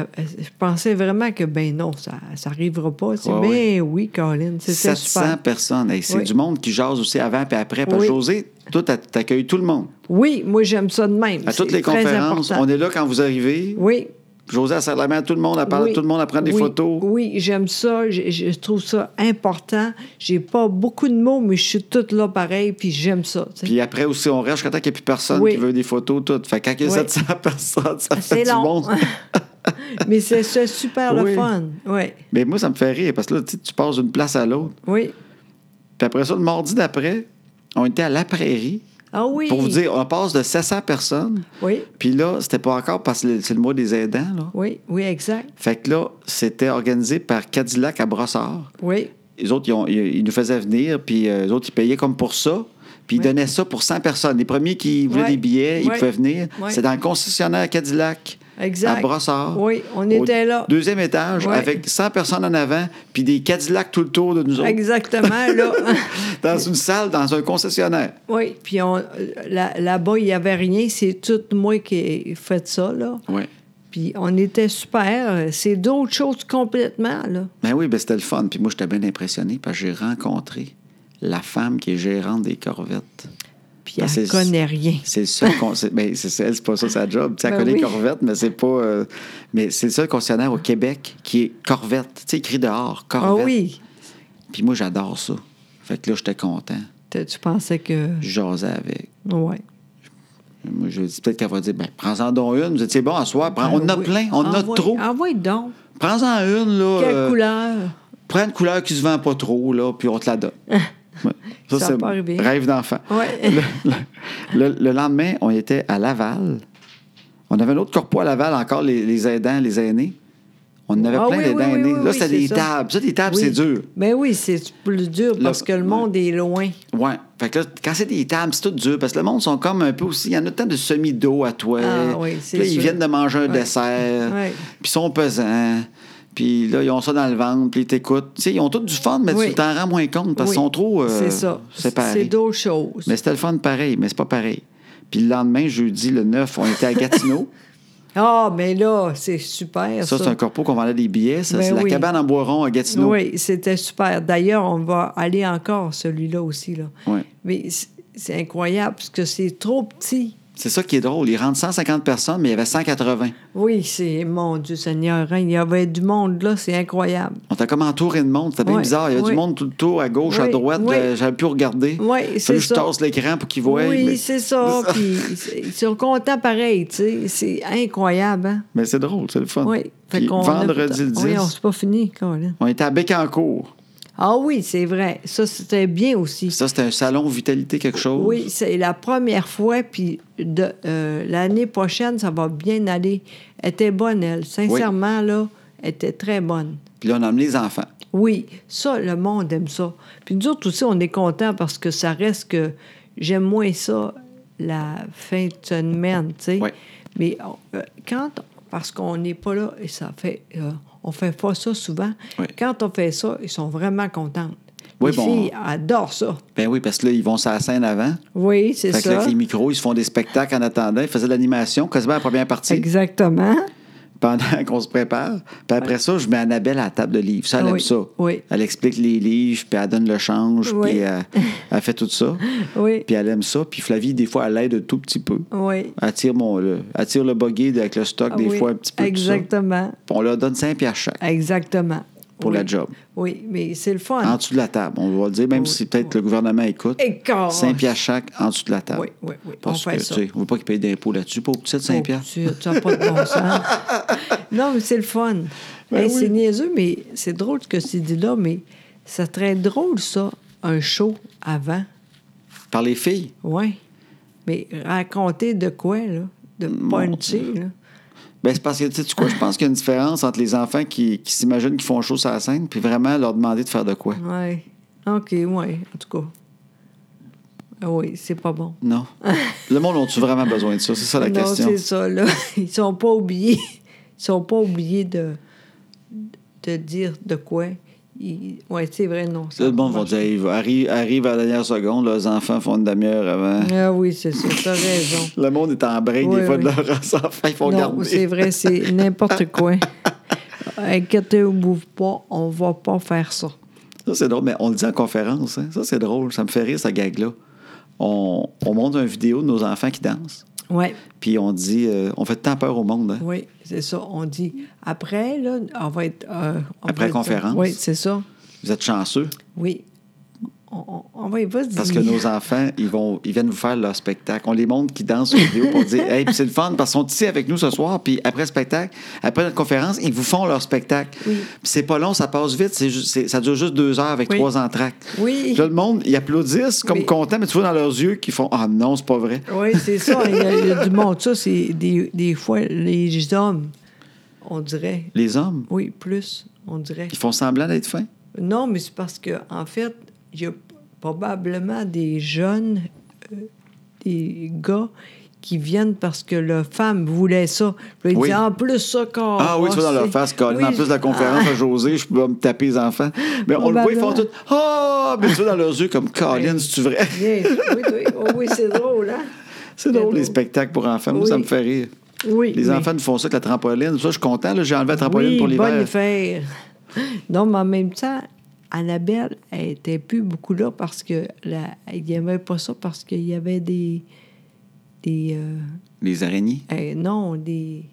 pensais vraiment que, ben non, ça arrivera pas. C'est oui, Colin, c'est super. 700 personnes, hey, c'est du monde qui jase aussi avant et après. Parce que José, toi, t'accueilles tout le monde. Oui, moi, j'aime ça de même. À toutes les conférences, on est là quand vous arrivez. Oui. José, elle serre la main à tout le monde, elle parle à tout le monde, elle prend des photos. Oui, j'aime ça, je trouve ça important. J'ai pas beaucoup de mots, mais je suis toute là pareil, puis j'aime ça. T'sais. Puis après aussi, on reste jusqu'à temps qu'il n'y a plus personne qui veut des photos, tout. Fait que quand il y a 700 personnes, ça fait du monde. Mais c'est super le fun. Oui. Mais moi, ça me fait rire, parce que là, tu passes d'une place à l'autre. Oui. Puis après ça, le mardi d'après, on était à La Prairie. Ah oui. Pour vous dire, on passe de 700 personnes. Oui. Puis là, c'était pas encore parce que c'est le mois des aidants, là. Oui, oui, exact. Fait que là, c'était organisé par Cadillac à Brossard. Oui. Les autres, ils nous faisaient venir, puis les autres, ils payaient comme pour ça. Puis ils donnaient ça pour 100 personnes. Les premiers qui voulaient des billets, ils pouvaient venir. Oui. C'est dans le concessionnaire Cadillac. Exact. À Brossard. Oui, on était là. Deuxième étage, avec 100 personnes en avant, puis des Cadillacs tout le tour de nous autres. Exactement, là. Dans une salle, dans un concessionnaire. Oui, puis là-bas, il n'y avait rien. C'est tout moi qui ai fait ça, là. Oui. Puis on était super. C'est d'autres choses complètement, là. Ben oui, ben c'était le fun. Puis moi, j'étais bien impressionné parce que j'ai rencontré la femme qui est gérante des Corvettes. Puis ben, elle ne connaît rien. C'est le seul... Mais c'est pas ça sa job. Elle connaît Corvette, mais c'est pas... Mais c'est le seul concessionnaire au Québec qui est Corvette. Tu sais, écrit dehors, Corvette. Ah oui! Puis moi, j'adore ça. Fait que là, j'étais content. Tu pensais que... Je jasais avec. Oui. Moi, je dis peut-être qu'elle va dire, ben prends-en donc une. Vous étiez bon à soir. On en a plein, on en a trop. Envoie donc. Prends-en une, là. Quelle couleur? Prends une couleur qui se vend pas trop, là, puis on te la donne. Ça c'est un rêve d'enfant. Ouais. Le lendemain, on était à Laval. On avait un autre corpo à Laval, encore les aidants, les aînés. On en avait plein d'aidants aînés. Là, c'était des tables. Ça, des tables, c'est dur. Ben oui, c'est plus dur parce que le monde est loin. Oui. Fait que là, quand c'est des tables, c'est tout dur parce que le monde sont comme un peu aussi... Il y en a tant de semi-dos à toi. Ah, oui, c'est là, sûr. Ils viennent de manger un dessert. Puis ils sont pesants. Puis là, ils ont ça dans le ventre, puis ils t'écoutent. Tu sais, ils ont tous du fun, mais tu t'en rends moins compte parce qu'ils sont trop séparés. C'est d'autres choses. Mais c'était le fun pareil, mais c'est pas pareil. Puis le lendemain, jeudi, le 9, on était à Gatineau. Ah, mais là, c'est super, ça. Ça, c'est un corpo qu'on vendait des billets. Ça, ben c'est la cabane en boiron à Gatineau. Oui, c'était super. D'ailleurs, on va aller encore, celui-là aussi. Là. Oui. Mais c'est incroyable parce que c'est trop petit. C'est ça qui est drôle. Ils rentrent 150 personnes, mais il y avait 180. Oui, c'est... Mon Dieu Seigneur, il y avait du monde, là. C'est incroyable. On t'a comme entouré de monde. C'était bien bizarre. Il y avait du monde tout le tour, à gauche, à droite. J'avais pu regarder. Oui, c'est ça. Je tasse l'écran pour qu'ils voient. Oui, mais... c'est ça. Puis ils sont contents pareil, tu sais. C'est incroyable, hein? Mais c'est drôle, c'est le fun. Oui. Puis vendredi le 10... Oui, on s'est pas fini, Colin. On était à Bécancourt. Ah oui, c'est vrai. Ça, c'était bien aussi. Ça, c'était un salon vitalité quelque chose. Oui, c'est la première fois, puis l'année prochaine, ça va bien aller. Elle était bonne, elle. Sincèrement, là, elle était très bonne. Puis là, on emmène les enfants. Oui, ça, le monde aime ça. Puis nous autres aussi, on est contents parce que ça reste que... J'aime moins ça la fin de semaine, tu sais. Oui. Mais quand... Parce qu'on n'est pas là, et ça fait... On ne fait pas ça souvent. Oui. Quand on fait ça, ils sont vraiment contentes. Oui, les filles adorent ça. Ben oui, parce que là, ils vont sur la scène avant. Oui, c'est ça. Fait que là, avec les micros, ils se font des spectacles en attendant. Ils faisaient de l'animation, quasiment la première partie. Exactement. Pendant qu'on se prépare. Puis après ça, je mets Annabelle à la table de livres. Ça, elle aime ça. Oui. Elle explique les livres, puis elle donne le change, puis elle fait tout ça. Oui. Puis elle aime ça. Puis Flavie, des fois, elle l'aide un tout petit peu. Oui. Elle tire, elle tire le buggy avec le stock, des fois, un petit peu. Exactement. Puis on leur donne 5$ chaque. Exactement. Pour la job. Oui, mais c'est le fun. En dessous de la table, on va le dire, même si peut-être le gouvernement écoute. 5$ chaque en dessous de la table. Oui. Parce que, tu sais, on ne veut pas qu'ils payent d'impôts là-dessus pour au-dessus de 5$. Tu n'as pas de bon sens. Non, mais c'est le fun. Ben c'est niaiseux, mais c'est drôle ce que tu dis là, mais c'est très drôle, ça, un show avant. Par les filles? Oui. Mais raconter de quoi, là? De puncher, là? Ben c'est parce que, tu sais quoi, je pense qu'il y a une différence entre les enfants qui s'imaginent qu'ils font chaud sur la scène puis vraiment leur demander de faire de quoi. Oui. OK, oui, en tout cas. Oui, c'est pas bon. Non. Le monde a-tu vraiment besoin de ça? C'est ça la question. Non, c'est ça, là. Ils sont pas oubliés. Ils sont pas oubliés de dire de quoi. Oui, c'est vrai, non. Le monde va dire, arrive à la dernière seconde, leurs enfants font une demi-heure avant. Ah oui, c'est ça, t'as raison. Le monde est en brin des fois de leurs enfants, ils font garder. Non, c'est vrai, c'est n'importe quoi. Inquiétez-vous pas, on va pas faire ça. Ça, c'est drôle, mais on le dit en conférence, hein. Ça, c'est drôle, ça me fait rire, cette gag-là. On montre une vidéo de nos enfants qui dansent. Oui. Puis on dit, on fait tant peur au monde. Hein? Oui, c'est ça. On dit, après, là, on va être... après conférence. Oui, c'est ça. Vous êtes chanceux. Oui. On va y va se dire. Parce que nos enfants, ils viennent vous faire leur spectacle. On les montre qui dansent sur vidéo pour dire, hey, puis c'est le fun, parce qu'ils sont ici avec nous ce soir, puis après le spectacle, après notre conférence, ils vous font leur spectacle. Oui. Puis c'est pas long, ça passe vite, ça dure juste 2 heures avec 3 entractes. Oui. Puis là, le monde, ils applaudissent comme content, mais tu vois dans leurs yeux qu'ils font, ah non, c'est pas vrai. Oui, c'est ça. Il y a du monde, ça, c'est des fois les hommes, on dirait. Les hommes? Oui, plus, on dirait. Ils font semblant d'être fins? Non, mais c'est parce que, en fait, il y a probablement des jeunes, des gars qui viennent parce que leur femme voulait ça. Puis ils disent, en plus, ça, quand... Ah oui, tu vois dans leur face, quand en plus de la conférence à José, je peux me taper les enfants. Mais on le voit, ils font tout... Ah! Oh! Mais tu vois dans leurs yeux, comme, Colin, c'est-tu vrai? Oui, c'est drôle, hein? C'est drôle, les spectacles pour enfants. Moi, ça me fait rire. Oui. Les enfants nous font ça avec la trampoline. Ça, je suis content, là, j'ai enlevé la trampoline pour l'hiver. Oui, bonne affaire. Non, mais en même temps... Annabelle, elle n'était plus beaucoup là parce qu'elle n'aimait pas ça, parce qu'il y avait des les araignées? Non, des...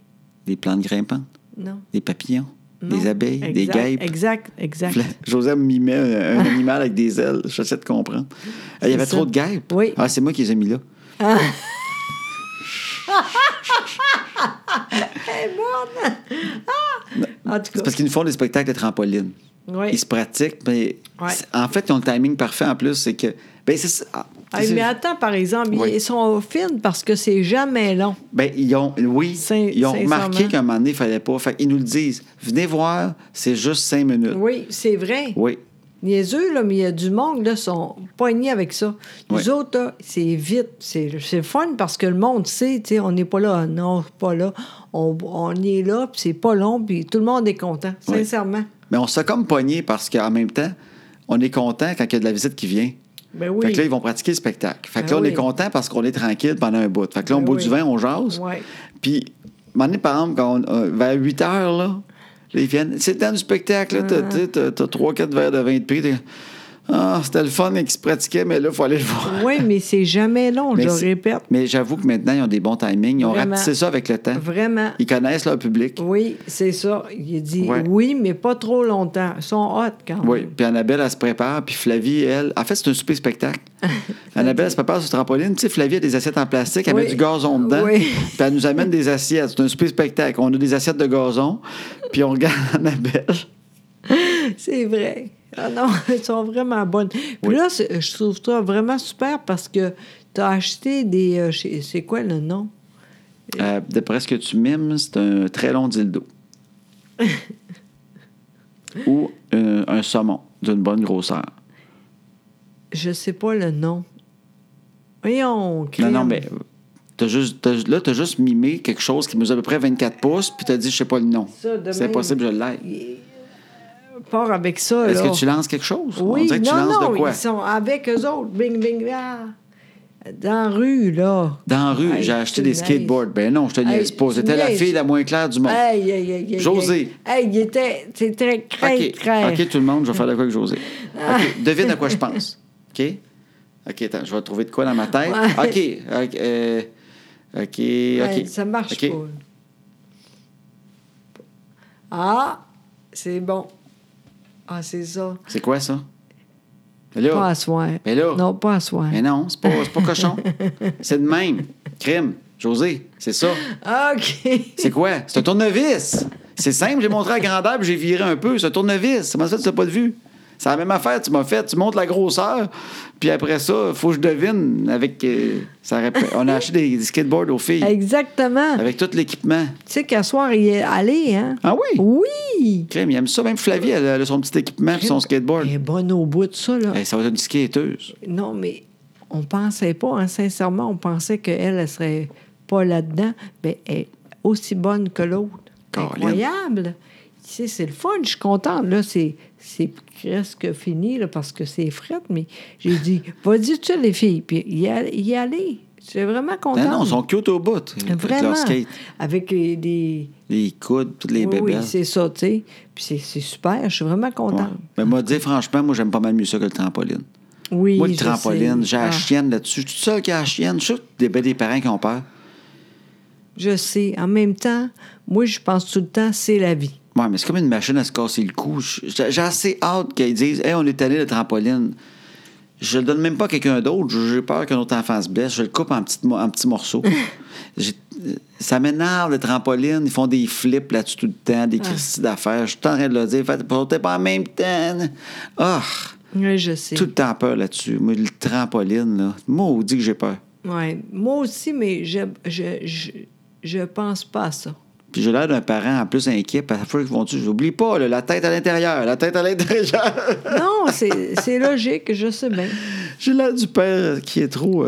Des plantes grimpantes? Non. Des papillons? Non. Des abeilles? Exact, des guêpes? Exact. Joseph mimait un animal avec des ailes. Je sais de comprendre. Il y avait trop de guêpes? Oui. Ah, c'est moi qui les ai mis là. Ah. Elle est bonne! Ah. En tout cas. C'est parce qu'ils nous font des spectacles de trampoline. Oui. Ils se pratiquent, mais en fait, ils ont le timing parfait en plus. C'est que. Ben, c'est... mais attends, par exemple, ils sont fins parce que c'est jamais long. Ben, ils ont remarqué qu'à un moment donné, il ne fallait pas. Fait, ils nous le disent. Venez voir, c'est juste 5 minutes. Oui, c'est vrai. Oui. Niaiseux, là, mais il y a du monde, là, sont poignés avec ça. Nous autres, là, c'est vite. C'est fun parce que le monde sait, tu sais, on n'est pas là. Non, pas là. On est là, puis c'est pas long, puis tout le monde est content, sincèrement. Mais on se fait comme pogné parce qu'en même temps, on est content quand il y a de la visite qui vient. Ben oui. Fait que là, ils vont pratiquer le spectacle. Fait que là, on est content parce qu'on est tranquille pendant un bout. Fait que là, on boit du vin, on jase. Puis, à un moment donné, par exemple, quand vers 8 heures, là, ils viennent. C'est le temps du spectacle, là. T'as 3-4 verres de vin de prix. Ah, c'était le fun et qu'ils se pratiquaient, mais là, il faut aller le voir. Oui, mais c'est jamais long, je le répète. Mais j'avoue que maintenant, ils ont des bons timings. Ils ont rapetissé ça avec le temps. Vraiment. Ils connaissent leur public. Oui, c'est ça. Il dit oui, mais pas trop longtemps. Ils sont hot quand même. Oui, puis Annabelle, elle se prépare. Puis Flavie, elle... En fait, c'est un souper spectacle. Annabelle, elle se prépare sur le trampoline. Tu sais, Flavie a des assiettes en plastique. Elle met du gazon dedans. Oui. Puis elle nous amène des assiettes. C'est un souper spectacle. On a des assiettes de gazon. Puis on regarde Annabelle. C'est vrai. Ah non, elles sont vraiment bonnes. Puis là, je trouve ça vraiment super parce que tu as acheté des... c'est quoi le nom? D'après ce que tu mimes, c'est un très long dildo. Ou un saumon d'une bonne grosseur. Je sais pas le nom. Voyons, crème. Non, mais T'as juste mimé quelque chose qui mesure à peu près 24 pouces, puis t'as dit, je sais pas le nom. Ça, c'est impossible, je l'ai. Part avec ça. Est-ce que tu lances quelque chose? Oui, on dirait que tu lances de quoi? Ils sont avec eux autres. Bing, bing, ah. Dans la rue, là. Dans la rue, hey, j'ai acheté des skateboards. Ben non, je te niaise pas. C'était la fille la moins claire du monde. Hey, Josée. Hey, il était. C'était très. OK, tout le monde, je vais faire de quoi avec Josée. OK, devine à quoi je pense. OK? OK, attends, je vais trouver de quoi dans ma tête. Ouais. OK. OK. Ouais, ça marche pas. Ah, c'est bon. Ah, c'est ça. C'est quoi, ça? Là, pas à soir. Mais là. Non, pas à soir. Mais non, c'est pas cochon. C'est de même. Crime. José, c'est ça. OK. C'est quoi? C'est un tournevis. C'est simple, j'ai montré la grandeur puis j'ai viré un peu. C'est un tournevis. Ça m'a fait, tu n'as pas de vue. C'est la même affaire, tu m'as fait. Tu montres la grosseur, puis après ça, faut que je devine avec. On a acheté des skateboards aux filles. Exactement. Avec tout l'équipement. Tu sais qu'à soir, il est allé, hein? Ah oui? Oui! Crème, il aime ça. Même Flavie, elle a son petit équipement et son skateboard. Elle est bonne au bout de ça, là. Ça va être une skateuse. Non, mais on pensait pas, hein, sincèrement, on pensait qu'elle serait pas là-dedans. Mais elle est aussi bonne que l'autre. Incroyable! C'est le fun, je suis contente. Là, c'est presque fini là, parce que c'est frette, mais j'ai dit, vas-y, tu les filles, puis y aller. Je suis vraiment contente. Non, ils sont cute au bout. Vraiment. Avec des. Les coudes, toutes les bébés. Oui, c'est ça, tu sais. Puis c'est super, je suis vraiment contente. Ouais. Mais moi, dire franchement, moi, j'aime pas mal mieux ça que le trampoline. Oui, moi, le trampoline, j'ai la chienne là-dessus. Je suis toute seule qui a la chienne. Je suis sûr que des parents qui ont peur. Je sais. En même temps, moi, je pense tout le temps, c'est la vie. Ouais, mais c'est comme une machine à se casser le cou. J'ai assez hâte qu'ils disent « Hey, on est allé le trampoline. » Je le donne même pas à quelqu'un d'autre. J'ai peur qu'un autre enfant se blesse. Je le coupe en petits morceaux. Ça m'énerve, le trampoline. Ils font des flips là-dessus tout le temps, des crises d'affaires. Je suis en train de le dire. Faites pas en même temps. Ah! Oui, je sais. Tout le temps peur là-dessus. Moi, le trampoline, là. Maudit que j'ai peur. Oui, moi aussi, mais je pense pas à ça. Puis j'ai l'air d'un parent en plus inquiet, parce que j'oublie pas, là, la tête à l'intérieur. Non, c'est logique, je sais bien. J'ai l'air du père qui est trop...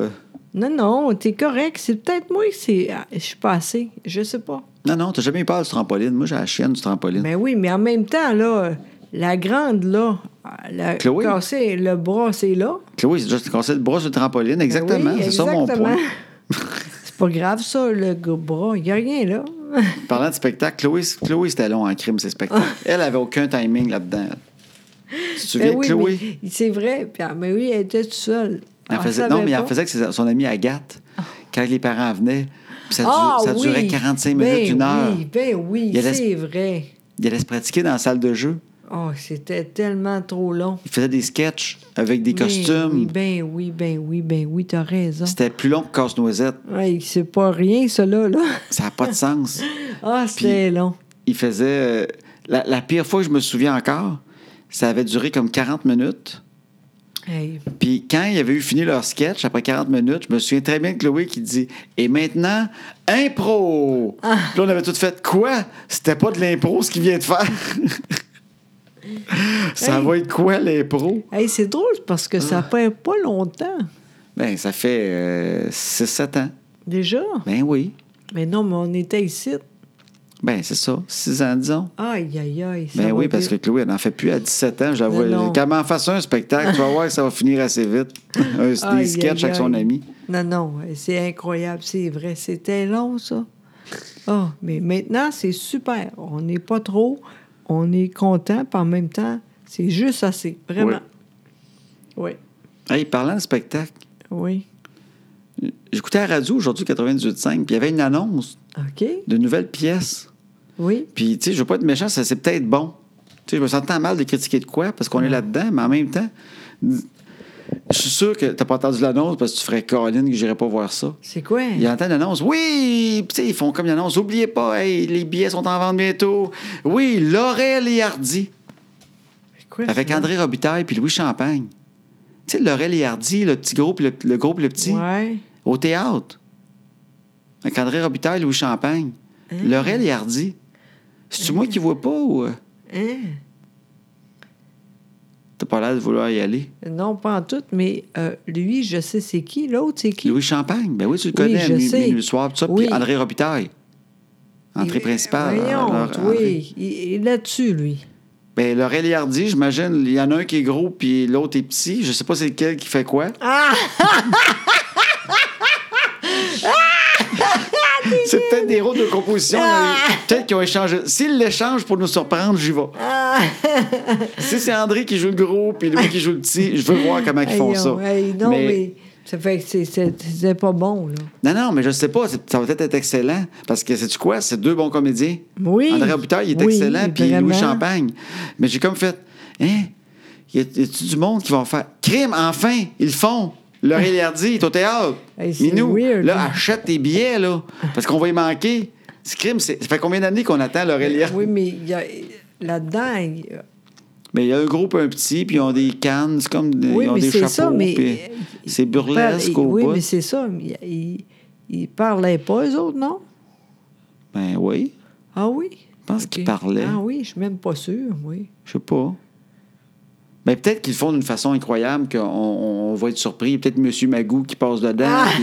Non, t'es correct. C'est peut-être moi que je suis passée. Je sais pas. Non, t'as jamais eu peur du trampoline. Moi, j'ai la chienne du trampoline. Ben oui, mais en même temps, là, la grande, là, Chloé. Casser le bras, c'est là. Chloé, c'est juste casser le bras sur le trampoline, exactement. Ben oui, exactement. C'est ça mon point. C'est pas grave, ça, le bras. Il n'y a rien, là. Parlant de spectacle, Chloé c'était long en crime, ses spectacles. Elle avait aucun timing là-dedans. Tu te souviens de Chloé? Mais, c'est vrai. Mais oui, elle était toute seule. Elle faisait que son amie Agathe, quand les parents venaient, ça durait 45 minutes, une heure. Oui, c'est vrai. Il allait se pratiquer dans la salle de jeu. Oh, c'était tellement trop long. Il faisait des sketchs avec des costumes. Ben oui, t'as raison. C'était plus long que Casse-Noisette. Oui, c'est pas rien, cela, là. Ça n'a pas de sens. Ah, c'était long. Il faisait... La pire fois que je me souviens encore, ça avait duré comme 40 minutes. Hey. Puis quand ils avaient fini leur sketch, après 40 minutes, je me souviens très bien de Chloé qui dit « Et maintenant, impro! » Puis là, on avait tout fait « Quoi? C'était pas de l'impro, ce qu'il vient de faire! » Ça va être quoi, l'impro? C'est drôle parce que ça fait pas longtemps. Ben, ça fait 6-7 ans. Déjà? Ben oui. Mais non, mais on était ici. Ben, c'est ça. 6 ans, disons. Aïe. Ben oui, parce que Chloé, elle n'en fait plus à 17 ans. Je la vois. Qu'elle m'en fasse un spectacle, tu vas voir que ça va finir assez vite. Des sketchs avec son ami. Non, c'est incroyable. C'est vrai. C'était long, ça. Mais maintenant, c'est super. On n'est pas trop... On est content, puis en même temps, c'est juste assez, vraiment. Oui. Hey, parlant de spectacle. Oui. J'écoutais à la radio aujourd'hui, 98.5, puis il y avait une annonce de nouvelles pièces. Oui. Puis, tu sais, je veux pas être méchant, c'est peut-être bon. Tu sais, je me sentais mal de critiquer de quoi, parce qu'on est là-dedans, mais en même temps, je suis sûr que t'as pas entendu l'annonce parce que tu ferais Caroline que j'irais pas voir ça. C'est quoi? Ils entendent l'annonce. Oui! Puis ils font comme l'annonce. Oubliez pas, les billets sont en vente bientôt. Oui, Laurel et Hardy. Quoi, avec André Robitaille puis Louis Champagne. Tu sais, Laurel et Hardy, le petit gros puis le gros puis le petit. Ouais. Au théâtre. Avec André Robitaille, Louis Champagne. Laurel et Hardy. C'est-tu moi qui vois pas ou... T'as pas l'air de vouloir y aller? Non, pas en tout, mais lui, je sais c'est qui. L'autre, c'est qui? Louis Champagne. Ben oui, tu le connais. Oui, le soir, tout ça. Oui. Puis André Robitaille. Entrée principale. Voyons, alors, oui. Il est là-dessus, lui. Ben, Laurel et Hardy, j'imagine, il y en a un qui est gros, puis l'autre est petit. Je sais pas c'est lequel qui fait quoi. Ah! C'est peut-être des rôles de composition. Ah! Peut-être qu'ils ont échangé. S'ils l'échangent pour nous surprendre, j'y vais. Ah! Si c'est André qui joue le gros puis lui qui joue le petit, je veux voir comment ils font ça. Non, mais ça fait que c'est pas bon, là. Non, mais je sais pas. Ça va peut-être être excellent. Parce que, sais-tu quoi? C'est deux bons comédiens. Oui. André Robitaille, il est excellent, puis Louis Champagne. Mais j'ai comme fait... Hein? Y a-tu du monde qui va en faire... Crime, enfin! Ils le font! Laurel et Hardy, il est au théâtre. Hey, Minou, weird, là, hein? Achète tes billets, là, parce qu'on va y manquer. C'est crime, ça fait combien d'années qu'on attend Laurel et Hardy? Oui, mais y a... là-dedans... Mais il y a un gros et un petit, puis ils ont des cannes, c'est comme oui, ils ont des chapeaux. Ça, mais... puis c'est burlesque au bout. Oui, mais c'est ça. Ils parlaient pas, eux autres, non? Ben oui. Ah oui? Je pense qu'ils parlaient. Ah oui, je suis même pas sûre, oui. Je sais pas. Ben, peut-être qu'ils le font d'une façon incroyable qu'on va être surpris. Peut-être M. Magou qui passe dedans. Ah! Puis,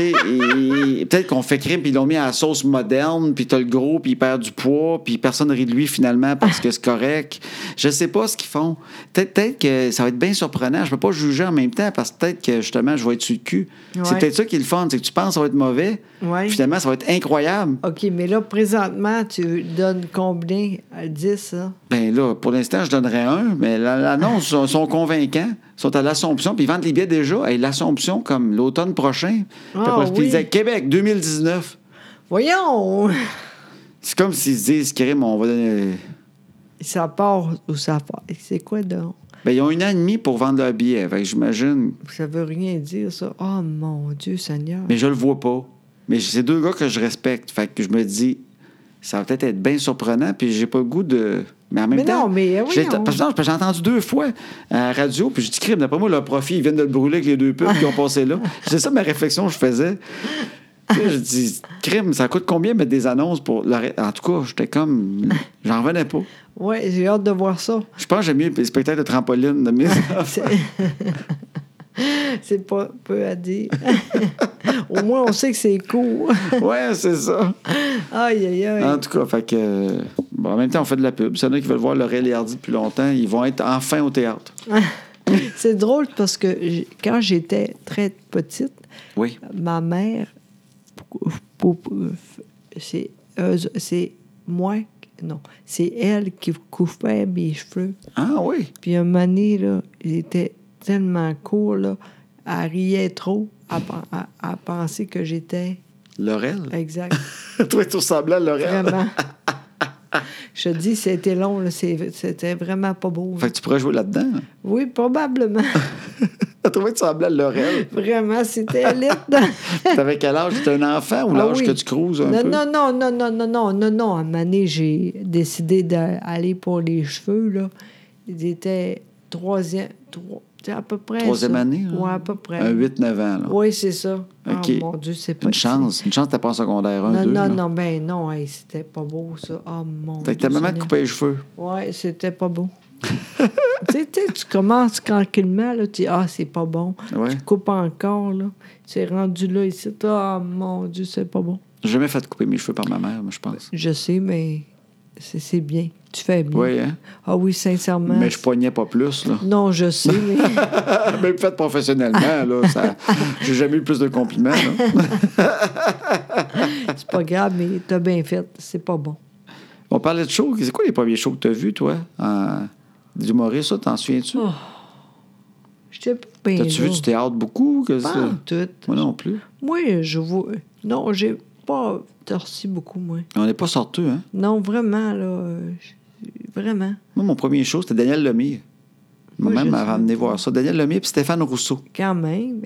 et peut-être qu'on fait crime puis ils l'ont mis à la sauce moderne puis t'as le gros puis il perd du poids puis personne ne rit de lui finalement parce que c'est correct. Je sais pas ce qu'ils font. Peut-être que ça va être bien surprenant. Je peux pas juger en même temps parce que peut-être que justement je vais être sur le cul. Ouais. C'est peut-être ça qu'ils le font. C'est que tu penses que ça va être mauvais. Ouais. Finalement, ça va être incroyable. OK, mais là, présentement, tu donnes combien à 10, là? Bien là, pour l'instant, je donnerais 1, mais l'annonce, ils sont convaincants. Ils sont à l'Assomption, puis ils vendent les billets déjà. Et l'Assomption, comme l'automne prochain. Ah, oui. Puis ils disaient Québec 2019. Voyons! C'est comme s'ils se disent, Krim, on va donner. Ça part ou ça part? C'est quoi donc? Bien, ils ont 1 an et demi pour vendre leurs billets. Fait que j'imagine. Ça veut rien dire, ça. Oh mon Dieu, Seigneur. Mais je le vois pas. Mais c'est deux gars que je respecte. Fait que je me dis, ça va peut-être être bien surprenant, puis j'ai pas le goût de. Mais en même temps, j'ai entendu 2 fois à la radio, puis j'ai dit, crime, d'après moi, leur profit, ils viennent de le brûler avec les 2 pubs qui ont passé là. C'est ça ma réflexion que je faisais. Je dis, crime, ça coûte combien mettre des annonces pour. En tout cas, j'étais comme. J'en revenais pas. Oui, j'ai hâte de voir ça. Je pense que j'aime mieux les spectacles de trampoline de mes enfants. C'est pas peu à dire. Au moins, on sait que c'est court. Ouais, c'est ça. Aïe, aïe, aïe. En tout cas, fait que, bon, en même temps, on fait de la pub. S'il y en a qui veulent voir Laurel et Hardy depuis longtemps, ils vont être enfin au théâtre. C'est drôle parce que quand j'étais très petite, oui. Ma mère, c'est elle qui coupait mes cheveux. Ah oui? Puis un moment donné, là, j'étais tellement court, là, elle riait trop à penser que j'étais... Laurel? Exact. Toi, tu ressemblais à Laurel. Vraiment. Je te dis, c'était long, là, c'était vraiment pas beau. Là. Fait que tu pourrais jouer là-dedans? Là. Oui, probablement. T'as trouvé que tu ressemblais à Laurel? Vraiment, c'était lit. T'avais quel âge? T'étais un enfant ou l'âge que tu cruises un peu? Non. À un moment donné, j'ai décidé d'aller pour les cheveux, là. Ils étaient à peu près. 3e année? Oui, à peu près. 8-9 ans. Là. Oui, c'est ça. Okay. Oh mon Dieu, c'est pas. Une chance, t'as pas en secondaire 1, 2. Non, hey, c'était pas beau, ça. Oh mon Dieu. Fait que ta maman te coupait les cheveux. Oui, c'était pas beau. Tu commences tranquillement, là, tu dis, c'est pas bon. Ouais. Tu coupes encore, là. Tu es rendu là, ici. Oh mon Dieu, c'est pas bon. J'ai jamais fait couper mes cheveux par ma mère, moi, je pense. Je sais, mais. C'est bien. Tu fais bien. Oui, hein? Ah oui, sincèrement. Mais je poignais pas plus, là. Non, je sais, mais... Même fait professionnellement, là, ça... J'ai jamais eu plus de compliments, là. C'est pas grave, mais t'as bien fait. C'est pas bon. On parlait de shows. C'est quoi les premiers shows que t'as vus, toi? D'humoriste, ça, t'en souviens-tu? Oh. Je sais pas bien. T'as-tu vu du théâtre beaucoup? Pas tout. Moi non plus. Moi, je vois... Non, j'ai... pas torsi beaucoup, moi. On n'est pas sorteux, hein? Non, vraiment, là. Vraiment. Moi, mon premier show, c'était Daniel Lemire. Moi-même m'avait amené voir ça. Daniel Lemire puis Stéphane Rousseau. Quand même.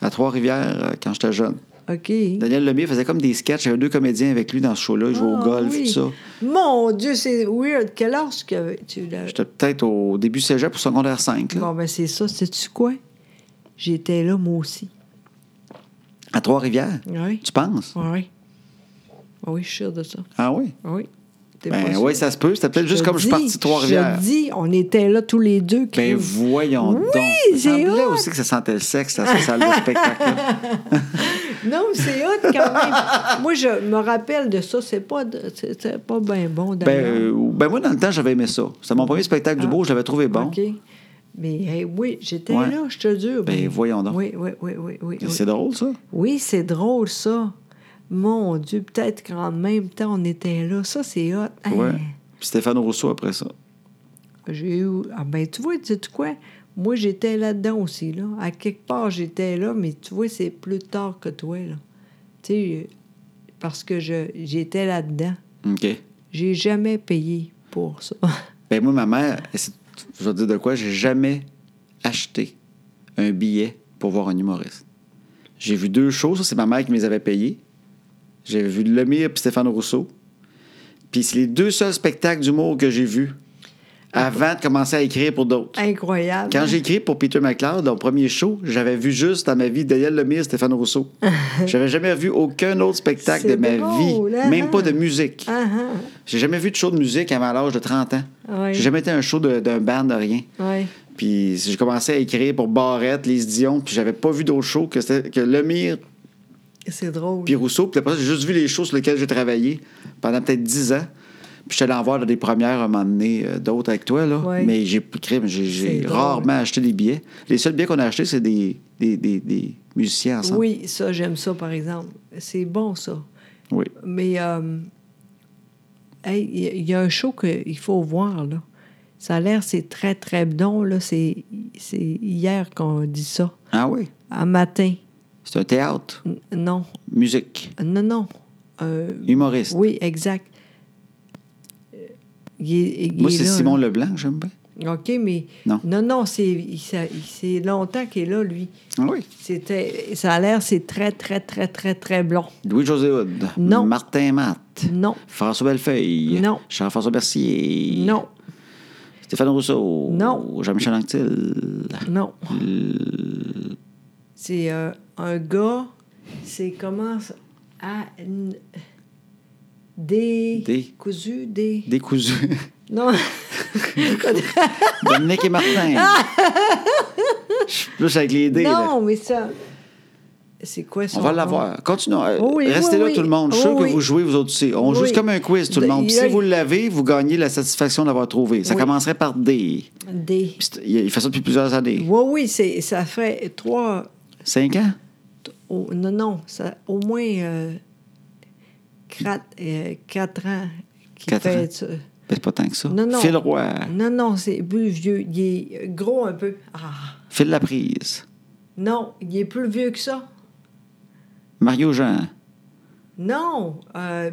À Trois-Rivières, quand j'étais jeune. OK. Daniel Lemire faisait comme des sketchs. Il y avait 2 comédiens avec lui dans ce show-là. Ils jouaient au golf, tout ça. Mon Dieu, c'est weird. Quel âge que tu l'as? J'étais peut-être au début cégep pour secondaire 5. Là. Bon, ben c'est ça. Sais-tu quoi? J'étais là, moi aussi. À Trois-Rivières? Oui. Tu penses? Oui. Oui, je suis sûre de ça. Ah oui? Oui. Ben, oui, ça se peut. C'était peut-être juste comme je suis parti de Trois-Rivières. Je dis, on était là tous les deux. Qui... Ben voyons oui, donc. Oui, c'est hot. Aussi que ça sentait le sexe dans cette salle de spectacle. Non, c'est hot quand même. Moi, je me rappelle de ça. C'est pas bien bon. Ben moi, dans le temps, j'avais aimé ça. C'était mon premier spectacle du beau. Je l'avais trouvé bon. OK. Mais hey, oui, j'étais là, je te jure. Ben voyons donc. Oui. C'est drôle, ça? Oui, c'est drôle, ça. Mon Dieu, peut-être qu'en même temps, on était là. Ça, c'est hot. Hey. Oui. Puis Stéphane Rousseau, après ça. J'ai eu... Ah ben, tu vois, tu sais quoi? Moi, j'étais là-dedans aussi, là. À quelque part, j'étais là, mais tu vois, c'est plus tard que toi, là. Tu sais, parce que j'étais là-dedans. OK. J'ai jamais payé pour ça. Ben moi, ma mère, je vais te dire de quoi, j'ai jamais acheté un billet pour voir un humoriste. J'ai vu deux shows. Ça, c'est ma mère qui me les avait payés. J'ai vu Lemire et Stéphane Rousseau. Puis c'est les deux seuls spectacles d'humour que j'ai vus avant de commencer à écrire pour d'autres. Incroyable. Quand j'ai écrit pour Peter McLeod, mon premier show, j'avais vu juste dans ma vie Daniel Lemire et Stéphane Rousseau. J'avais jamais vu aucun autre spectacle de ma vie, même pas de musique. J'ai jamais vu de show de musique avant l'âge de 30 ans. Oui. J'ai jamais été à un show d'un band, de rien. Oui. Puis j'ai commencé à écrire pour Barrette, Lise Dion, puis j'avais pas vu d'autres shows que Lemire. C'est drôle. Puis Rousseau, puis après ça, j'ai juste vu les shows sur lesquelles j'ai travaillé pendant peut-être 10 ans. Puis j'étais allé en voir là, des premières à un moment donné, d'autres avec toi, là. Oui. Mais j'ai rarement acheté des billets. Les seuls billets qu'on a achetés, c'est des musiciens ensemble. Oui, ça, j'aime ça, par exemple. C'est bon, ça. Oui. Mais y a un show qu'il faut voir, là. Ça a l'air, c'est très, très bon, là. C'est hier qu'on dit ça. Ah oui? Un matin. C'est un théâtre? Non. Musique? Non. Humoriste? Oui, exact. Moi, c'est là, Simon Leblanc, j'aime bien. OK, mais... Non, c'est longtemps qu'il est là, lui. Ah oui? Ça a l'air, c'est très, très, très, très, très blond. Louis-José Hood? Non. Martin Matt? Non. François Bellefeuille? Non. Jean-François Bercier? Non. Stéphane Rousseau? Non. Jean-Michel Anctil? Non. C'est un gars, c'est comment ça? Décousu. Non. Dominique et Martin. Je suis plus avec les dés. Non, là. Mais ça. C'est quoi ça? On va l'avoir. Continuons. Oui, restez là, tout le monde. Je suis sûr que vous jouez, vous autres aussi. On joue comme un quiz, tout le monde. Si vous l'avez, vous gagnez la satisfaction d'avoir trouvé. Ça commencerait par D. D. Il fait ça depuis plusieurs années. Oui, ça fait 3... 5 ans? Non, ça au moins... 4 ans qui fait ça. C'est pas tant que ça. Non. Phil Roy. Non, c'est plus vieux. Il est gros un peu. Ah. Phil Laprise. Non, il est plus vieux que ça. Mario Jean. Non,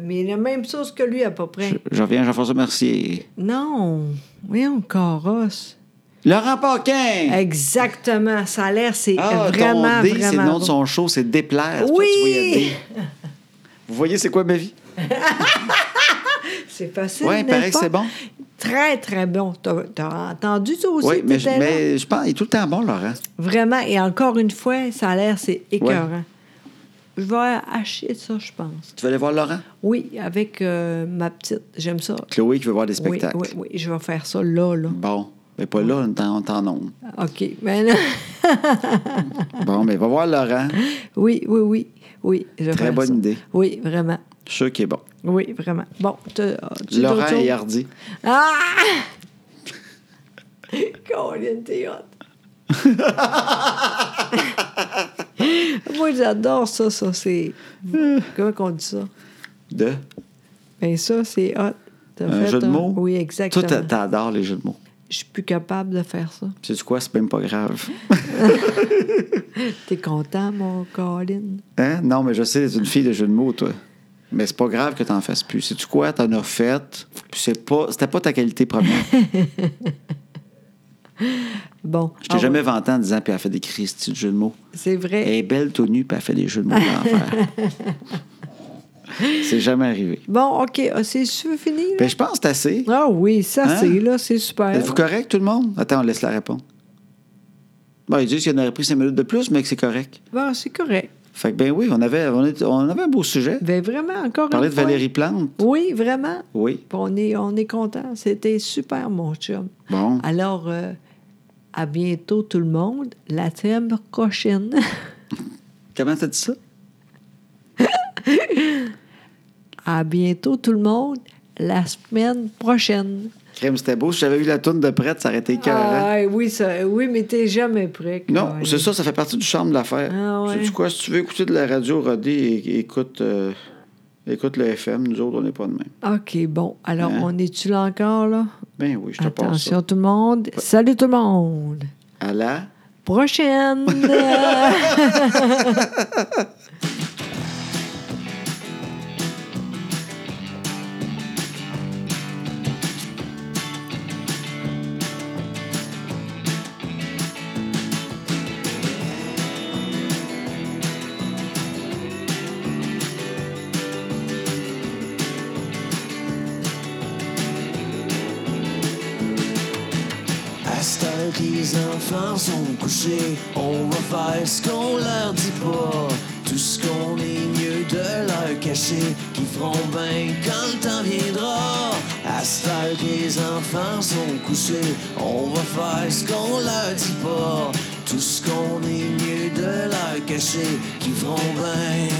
mais la même chose que lui à peu près. Je reviens à Jean-François Mercier. Non, voyons, Carrosse. Laurent Paquin! Exactement, ça a l'air, c'est vraiment, ton D, c'est le nom de son show, c'est Déplaire. Oui! Vous voyez, c'est quoi ma vie? C'est facile. Oui, pareil, c'est bon. Très, très bon. T'as entendu ça aussi? Oui, mais je pense qu'il est tout le temps bon, Laurent. Vraiment. Et encore une fois, ça a l'air, c'est écœurant. Ouais. Je vais acheter ça, je pense. Tu veux aller voir Laurent? Oui, avec ma petite. J'aime ça. Chloé qui veut voir des spectacles. Oui. Je vais faire ça là. Bon. Mais pas là, on t'en nomme. OK. Mais non. Bon, mais va voir Laurent. Oui. Oui, très bonne idée. Oui, vraiment. Je suis sûr qu'il est bon. Oui, vraiment. Bon, Laurent et Hardy. Ah! Colin, t'es hot. Moi, j'adore ça, c'est... Comment on dit ça? De? Bien, ça, c'est hot. Un jeu de mots? Oui, exactement. Toi, t'adores les jeux de mots. Je suis plus capable de faire ça. Sais-tu quoi? C'est même pas grave. T'es content, mon Colin? Hein? Non, mais je sais, t'es une fille de jeu de mots, toi. Mais c'est pas grave que t'en fasses plus. Sais-tu quoi? T'en as fait. C'était pas ta qualité première. Bon. Je t'ai jamais vanté en disant, puis elle fait des cristis de jeux de mots. C'est vrai. Elle est belle, tout nue, puis elle fait des jeux de mots d'enfer. C'est jamais arrivé. Bon, OK. C'est fini? Là? Ben, je pense que c'est assez. Ah oui, ça, c'est là. C'est super. Êtes-vous correct, tout le monde? Attends, on laisse la réponse. Bon, ils disent qu'il y en aurait pris 5 minutes de plus, mais que c'est correct. Bon, c'est correct. Fait que, ben oui, on avait un beau sujet. Ben vraiment, encore parler une fois. Parler de Valérie Plante. Oui, vraiment. Oui. On est contents. C'était super, mon chum. Bon. Alors, à bientôt, tout le monde. La semaine prochaine. Comment t'as dit ça? À bientôt, tout le monde. La semaine prochaine. Crème, c'était beau. Si j'avais eu la toune de prête, ça aurait été carré. Oui, mais t'es jamais prêt. Non, c'est ça. Ça fait partie du charme de l'affaire. Ah, ouais. Sais-tu quoi? Si tu veux écouter de la radio, Rodé, écoute le FM. Nous autres, on n'est pas de même. OK, bon. Alors, on est-tu là encore, là? Ben oui, je te passe. Attention, tout le monde. Ouais. Salut, tout le monde. À la prochaine. Les enfants sont couchés, on va faire ce qu'on leur dit pas. Tout ce qu'on est mieux de leur cacher, qu'ils feront bien quand le temps viendra. À cette heure que les enfants sont couchés, on va faire ce qu'on leur dit pas. Tout ce qu'on est mieux de leur cacher, qu'ils feront bien